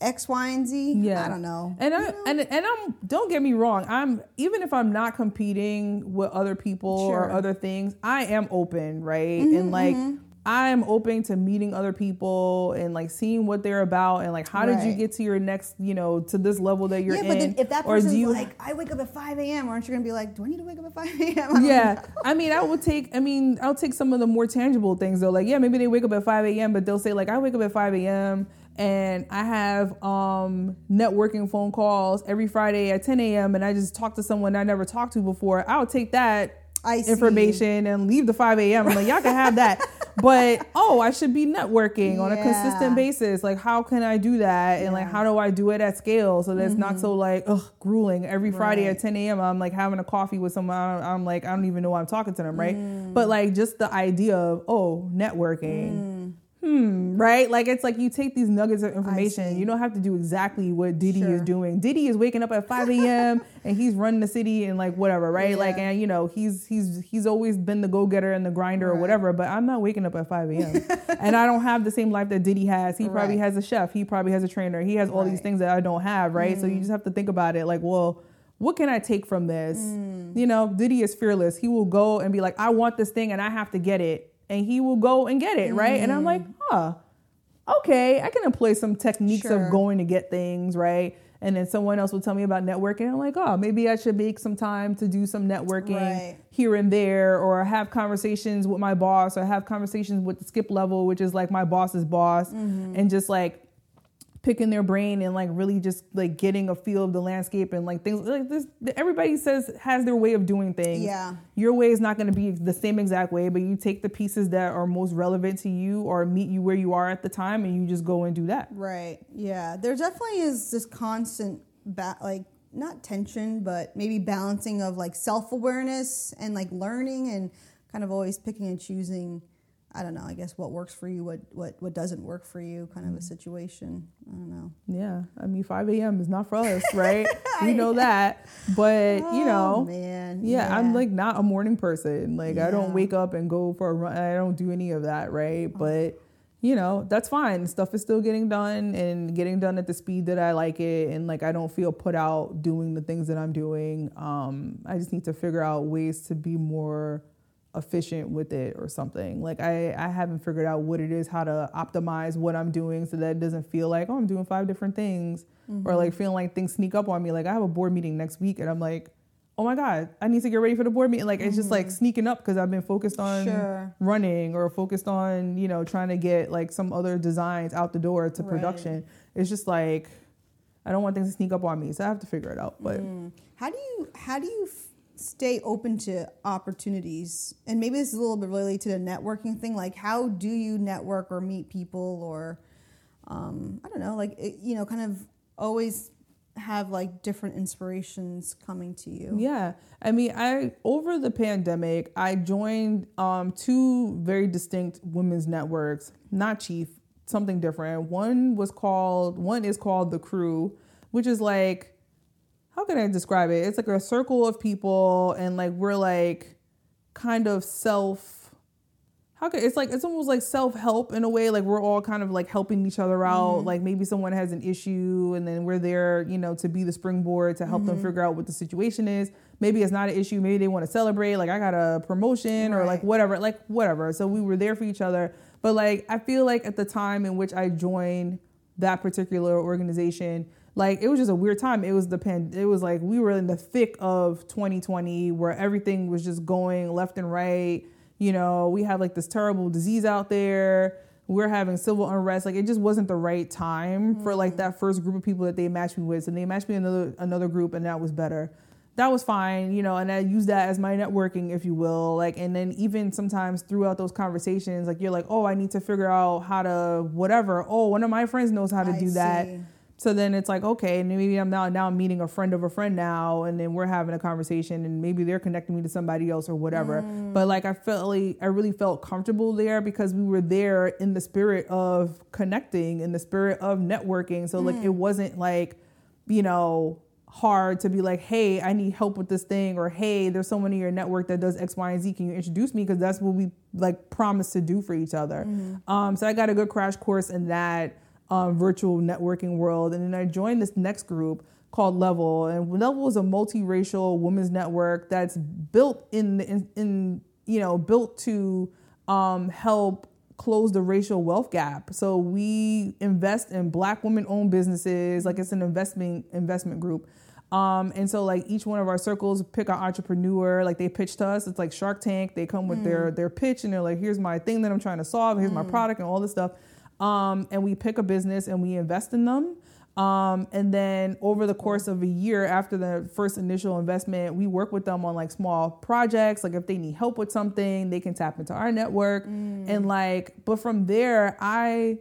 X, Y, and Z? Yeah. I don't know. And I, you know? and and I'm don't get me wrong. I'm even if I'm not competing with other people sure. or other things, I am open, right? Mm-hmm, and like mm-hmm. I'm open to meeting other people and like seeing what they're about and like how right. did you get to your next, you know, to this level that you're in. Yeah, but in? Then if that person's you, like, I wake up at five a.m., aren't you gonna be like, do I need to wake up at five a.m.? I yeah, I mean, I would take. I mean, I'll take some of the more tangible things though. Like, yeah, maybe they wake up at five a.m., but they'll say like, I wake up at five a.m. and I have um, networking phone calls every Friday at ten a.m. and I just talk to someone I never talked to before. I'll take that I information see. and leave the five a.m. I'm like, y'all can have that. But, oh, I should be networking yeah. on a consistent basis. Like, how can I do that? And, yeah. like, how do I do it at scale so that mm-hmm. it's not so, like, ugh, grueling. Every Friday right. at ten a.m., I'm, like, having a coffee with someone. I'm, I'm like, I don't even know why I'm talking to them, right? Mm. But, like, just the idea of, oh, networking. Mm. Hmm, right? Like, it's like you take these nuggets of information. You don't have to do exactly what Diddy sure. is doing. Diddy is waking up at five a.m. and he's running the city and like whatever, right? Yeah. Like, and you know, he's he's he's always been the go-getter and the grinder right. or whatever, but I'm not waking up at five a.m. and I don't have the same life that Diddy has. He right. probably has a chef. He probably has a trainer. He has all right. these things that I don't have, right? Mm. So you just have to think about it like, well, what can I take from this? Mm. You know, Diddy is fearless. He will go and be like, I want this thing and I have to get it. And he will go and get it, right? Mm. And I'm like, huh, okay, I can employ some techniques sure. of going to get things, right? And then someone else will tell me about networking. I'm like, oh, maybe I should make some time to do some networking right. here and there, or have conversations with my boss, or have conversations with the skip level, which is like my boss's boss, mm-hmm. and just like picking their brain and like really just like getting a feel of the landscape and like things like this. Everybody says has their way of doing things. Yeah. Your way is not going to be the same exact way, but you take the pieces that are most relevant to you or meet you where you are at the time, and you just go and do that. Right. Yeah. There definitely is this constant ba- like not tension, but maybe balancing of like self-awareness and like learning and kind of always picking and choosing, I don't know, I guess what works for you, what, what, what doesn't work for you, kind of a situation. I don't know. Yeah. I mean, five a.m. is not for us, right? You know that. But, oh, you know. man. Yeah, yeah, I'm, like, not a morning person. Like, yeah. I don't wake up and go for a run. I don't do any of that, right? Oh. But, you know, that's fine. Stuff is still getting done and getting done at the speed that I like it. And, like, I don't feel put out doing the things that I'm doing. Um, I just need to figure out ways to be more efficient with it or something. Like I, I haven't figured out what it is, how to optimize what I'm doing so that it doesn't feel like, oh, I'm doing five different things mm-hmm. or like feeling like things sneak up on me. Like I have a board meeting next week and I'm like, oh my God, I need to get ready for the board meeting. Like mm-hmm. it's just like sneaking up because I've been focused on sure. running or focused on, you know, trying to get like some other designs out the door to right. production. It's just like, I don't want things to sneak up on me. So I have to figure it out. But mm. how do you, how do you f- stay open to opportunities? And maybe this is a little bit related to the networking thing. Like, how do you network or meet people, or um, I don't know, like, it, you know, kind of always have like different inspirations coming to you. Yeah. I mean, I, over the pandemic, I joined um, two very distinct women's networks, not chief, something different. One was called, one is called The Crew, which is like, how can I describe it? It's like a circle of people, and like, we're like kind of self, how could it's like, it's almost like self-help in a way. Like we're all kind of like helping each other out. Mm-hmm. Like maybe someone has an issue and then we're there, you know, to be the springboard to help mm-hmm. them figure out what the situation is. Maybe it's not an issue. Maybe they want to celebrate. Like I got a promotion right. or like whatever, like whatever. So we were there for each other. But like, I feel like at the time in which I joined that particular organization, like it was just a weird time. It was the pan- It was like we were in the thick of twenty twenty, where everything was just going left and right. You know, we had like this terrible disease out there. We're having civil unrest. Like it just wasn't the right time mm-hmm. for like that first group of people that they matched me with. And they matched me another another group, and that was better. That was fine, you know, and I use that as my networking, if you will. Like, and then even sometimes throughout those conversations, like you're like, oh, I need to figure out how to whatever. Oh, one of my friends knows how to I do see. that. So then it's like, okay, and maybe I'm now, now I'm meeting a friend of a friend now, and then we're having a conversation, and maybe they're connecting me to somebody else or whatever. Mm. But like, I felt like I really felt comfortable there because we were there in the spirit of connecting, in the spirit of networking. So mm. like, it wasn't like, you know, hard to be like, hey, I need help with this thing, or hey, there's someone in your network that does X, Y, and Z. Can you introduce me? Because that's what we like promised to do for each other. Mm-hmm. Um, so I got a good crash course in that. Um, virtual networking world. And then I joined this next group called Level, and Level is a multiracial women's network that's built in the, in, in you know, built to um, help close the racial wealth gap. So we invest in Black women owned businesses. Like it's an investment investment group. Um, and so like each one of our circles pick an entrepreneur, like they pitch to us. It's like Shark Tank. They come with mm. their, their pitch, and they're like, here's my thing that I'm trying to solve. Here's mm. my product and all this stuff. Um, and we pick a business and we invest in them. Um, and then over the course of a year after the first initial investment, we work with them on like small projects. Like if they need help with something, they can tap into our network. Mm. And like, but from there, I,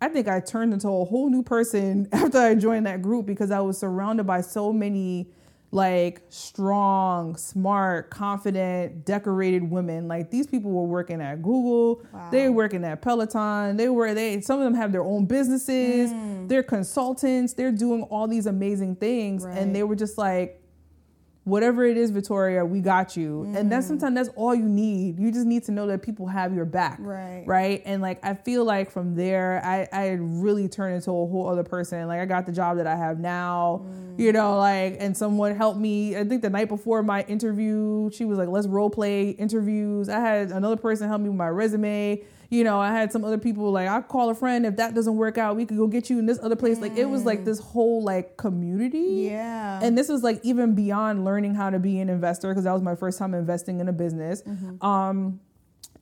I think I turned into a whole new person after I joined that group, because I was surrounded by so many like strong, smart, confident, decorated women. Like these people were working at Google. Wow. They were working at Peloton. They were, they, some of them have their own businesses. Mm. They're consultants. They're doing all these amazing things. Right. And they were just like, whatever it is, Vittoria, we got you. Mm. And that's sometimes that's all you need. You just need to know that people have your back. Right. Right. And like, I feel like from there, I, I really turned into a whole other person. Like I got the job that I have now, mm. you know, like, and someone helped me. I think the night before my interview, she was like, let's role play interviews. I had another person help me with my resume. You know, I had some other people like, I'll call a friend. If that doesn't work out, we could go get you in this other place. Mm. Like, it was like this whole like community. Yeah. And this was like even beyond learning how to be an investor, because that was my first time investing in a business. Mm-hmm. Um,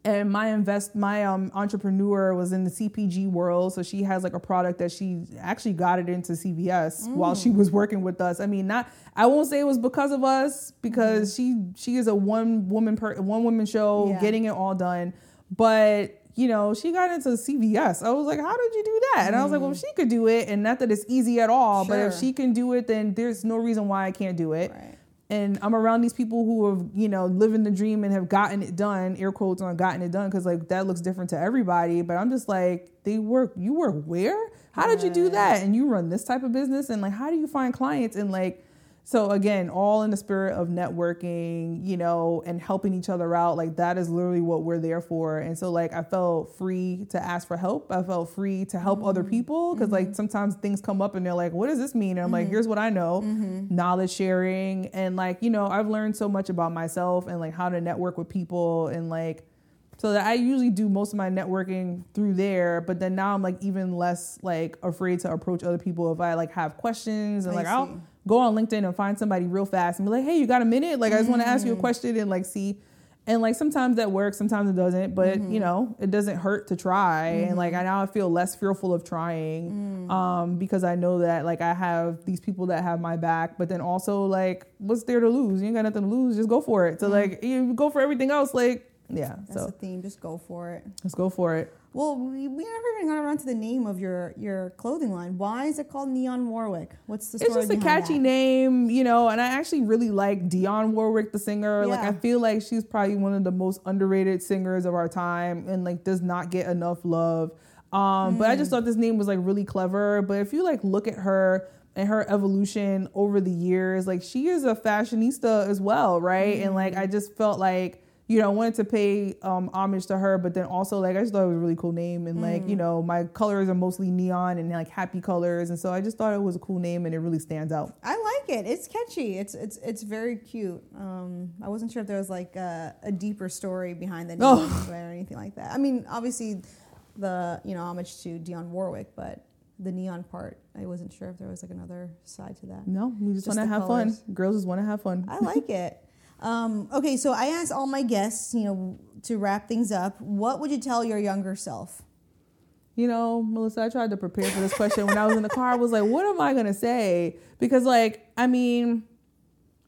and my invest, my um, entrepreneur was in the C P G world. So she has like a product that she actually got it into C V S mm. while she was working with us. I mean, not, I won't say it was because of us, because mm. she, she is a one woman, per, one woman show yeah. getting it all done. But you know, she got into C V S. I was like, how did you do that? And I was like, well, if she could do it, and not that it's easy at all, sure. but if she can do it, then there's no reason why I can't do it. Right. And I'm around these people who have, you know, living the dream and have gotten it done, air quotes on gotten it done, because like that looks different to everybody. But I'm just like, they work, you work where? How did you do that? And you run this type of business, and like, how do you find clients? And like, so again, all in the spirit of networking, you know, and helping each other out. Like that is literally what we're there for. And so like, I felt free to ask for help. I felt free to help mm-hmm. other people. Cause mm-hmm. like sometimes things come up and they're like, what does this mean? And I'm mm-hmm. like, here's what I know, mm-hmm. knowledge sharing. And like, you know, I've learned so much about myself and like how to network with people, and like, so that I usually do most of my networking through there, but then now I'm like even less like afraid to approach other people if I like have questions, and I like see. I'll go on LinkedIn and find somebody real fast and be like, hey, you got a minute? Like, mm-hmm. I just want to ask you a question and like see. And like sometimes that works, sometimes it doesn't, but mm-hmm. you know, it doesn't hurt to try. Mm-hmm. And like I now I feel less fearful of trying mm-hmm. um, because I know that like I have these people that have my back, but then also like what's there to lose? You ain't got nothing to lose, just go for it. So mm-hmm. like you go for everything else, like Yeah. That's so. the theme. Just go for it. Let's go for it. Well, we, we never even got around to the name of your, your clothing line. Why is it called Neon Warwick? What's the story behind that? It's just a catchy that? name, you know, and I actually really like Dionne Warwick, the singer. Yeah. Like, I feel like she's probably one of the most underrated singers of our time and, like, does not get enough love. Um, mm. But I just thought this name was, like, really clever. But if you, like, look at her and her evolution over the years, like, she is a fashionista as well, right? Mm. And, like, I just felt like, you know, I wanted to pay um, homage to her, but then also, like, I just thought it was a really cool name. And, like, mm. you know, my colors are mostly neon and, like, happy colors. And so I just thought it was a cool name, and it really stands out. I like it. It's catchy. It's it's it's very cute. Um, I wasn't sure if there was, like, a, a deeper story behind the name oh. or anything like that. I mean, obviously, the, you know, homage to Dionne Warwick, but the neon part, I wasn't sure if there was, like, another side to that. No, we just, just want to have colors. fun. Girls just want to have fun. I like it. Um, okay, so I asked all my guests, you know, to wrap things up, what would you tell your younger self? You know, Melissa, I tried to prepare for this question. When I was in the car, I was like, what am I going to say? Because, like, I mean,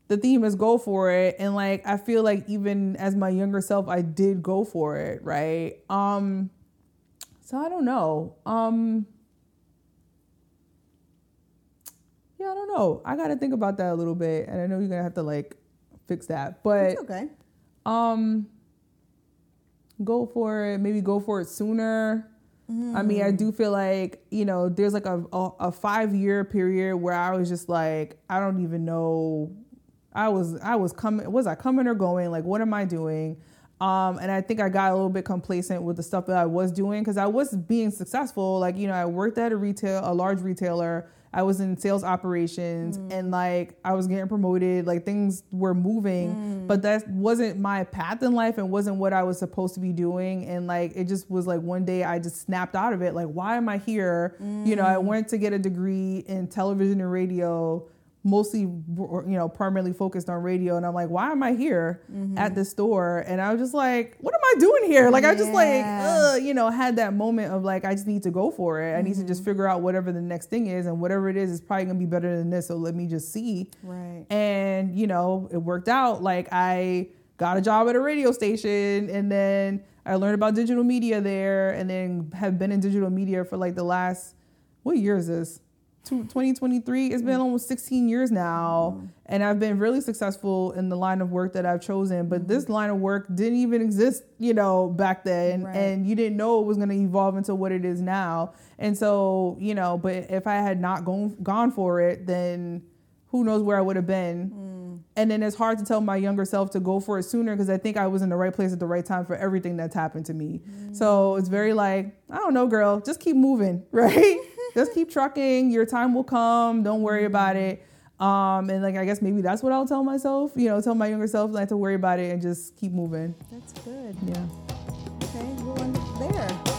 the theme is go for it. And, like, I feel like even as my younger self, I did go for it, right? Um, so I don't know. Um, yeah, I don't know. I got to think about that a little bit. And I know you're going to have to, like, fix that, but it's okay. um go for it, maybe go for it sooner. Mm. I mean, I do feel like, you know, there's like a, a a five-year period where I was just like, I don't even know, I was I was coming was I coming or going, like, what am I doing? Um and I think I got a little bit complacent with the stuff that I was doing, because I was being successful. Like, you know, I worked at a retail a large retailer, I was in sales operations, mm. and, like, I was getting promoted, like, things were moving, mm. but that wasn't my path in life and wasn't what I was supposed to be doing. And, like, it just was like one day I just snapped out of it. Like, why am I here? Mm. You know, I wanted to get a degree in television and radio, mostly, you know, primarily focused on radio. And I'm like, why am I here mm-hmm. at this store? And I was just like, what am I doing here? Like, yeah. I just, like, ugh, you know, had that moment of, like, I just need to go for it. I mm-hmm. need to just figure out whatever the next thing is, and whatever it is, is probably gonna be better than this. So let me just see. Right. And, you know, it worked out. Like, I got a job at a radio station, and then I learned about digital media there, and then have been in digital media for, like, the last, what year is this? twenty twenty-three. It's been almost sixteen years now, mm. and I've been really successful in the line of work that I've chosen. But this line of work didn't even exist, you know, back then, right. and you didn't know it was going to evolve into what it is now. And so, you know, but if I had not gone gone for it, then who knows where I would have been. Mm. And then it's hard to tell my younger self to go for it sooner, because I think I was in the right place at the right time for everything that's happened to me. Mm. So it's very like, I don't know, girl, just keep moving, right? Just keep trucking. Your time will come. Don't worry about it. Um, and, like, I guess maybe that's what I'll tell myself, you know, tell my younger self not to worry about it and just keep moving. That's good. Yeah. Okay, we'll end up there.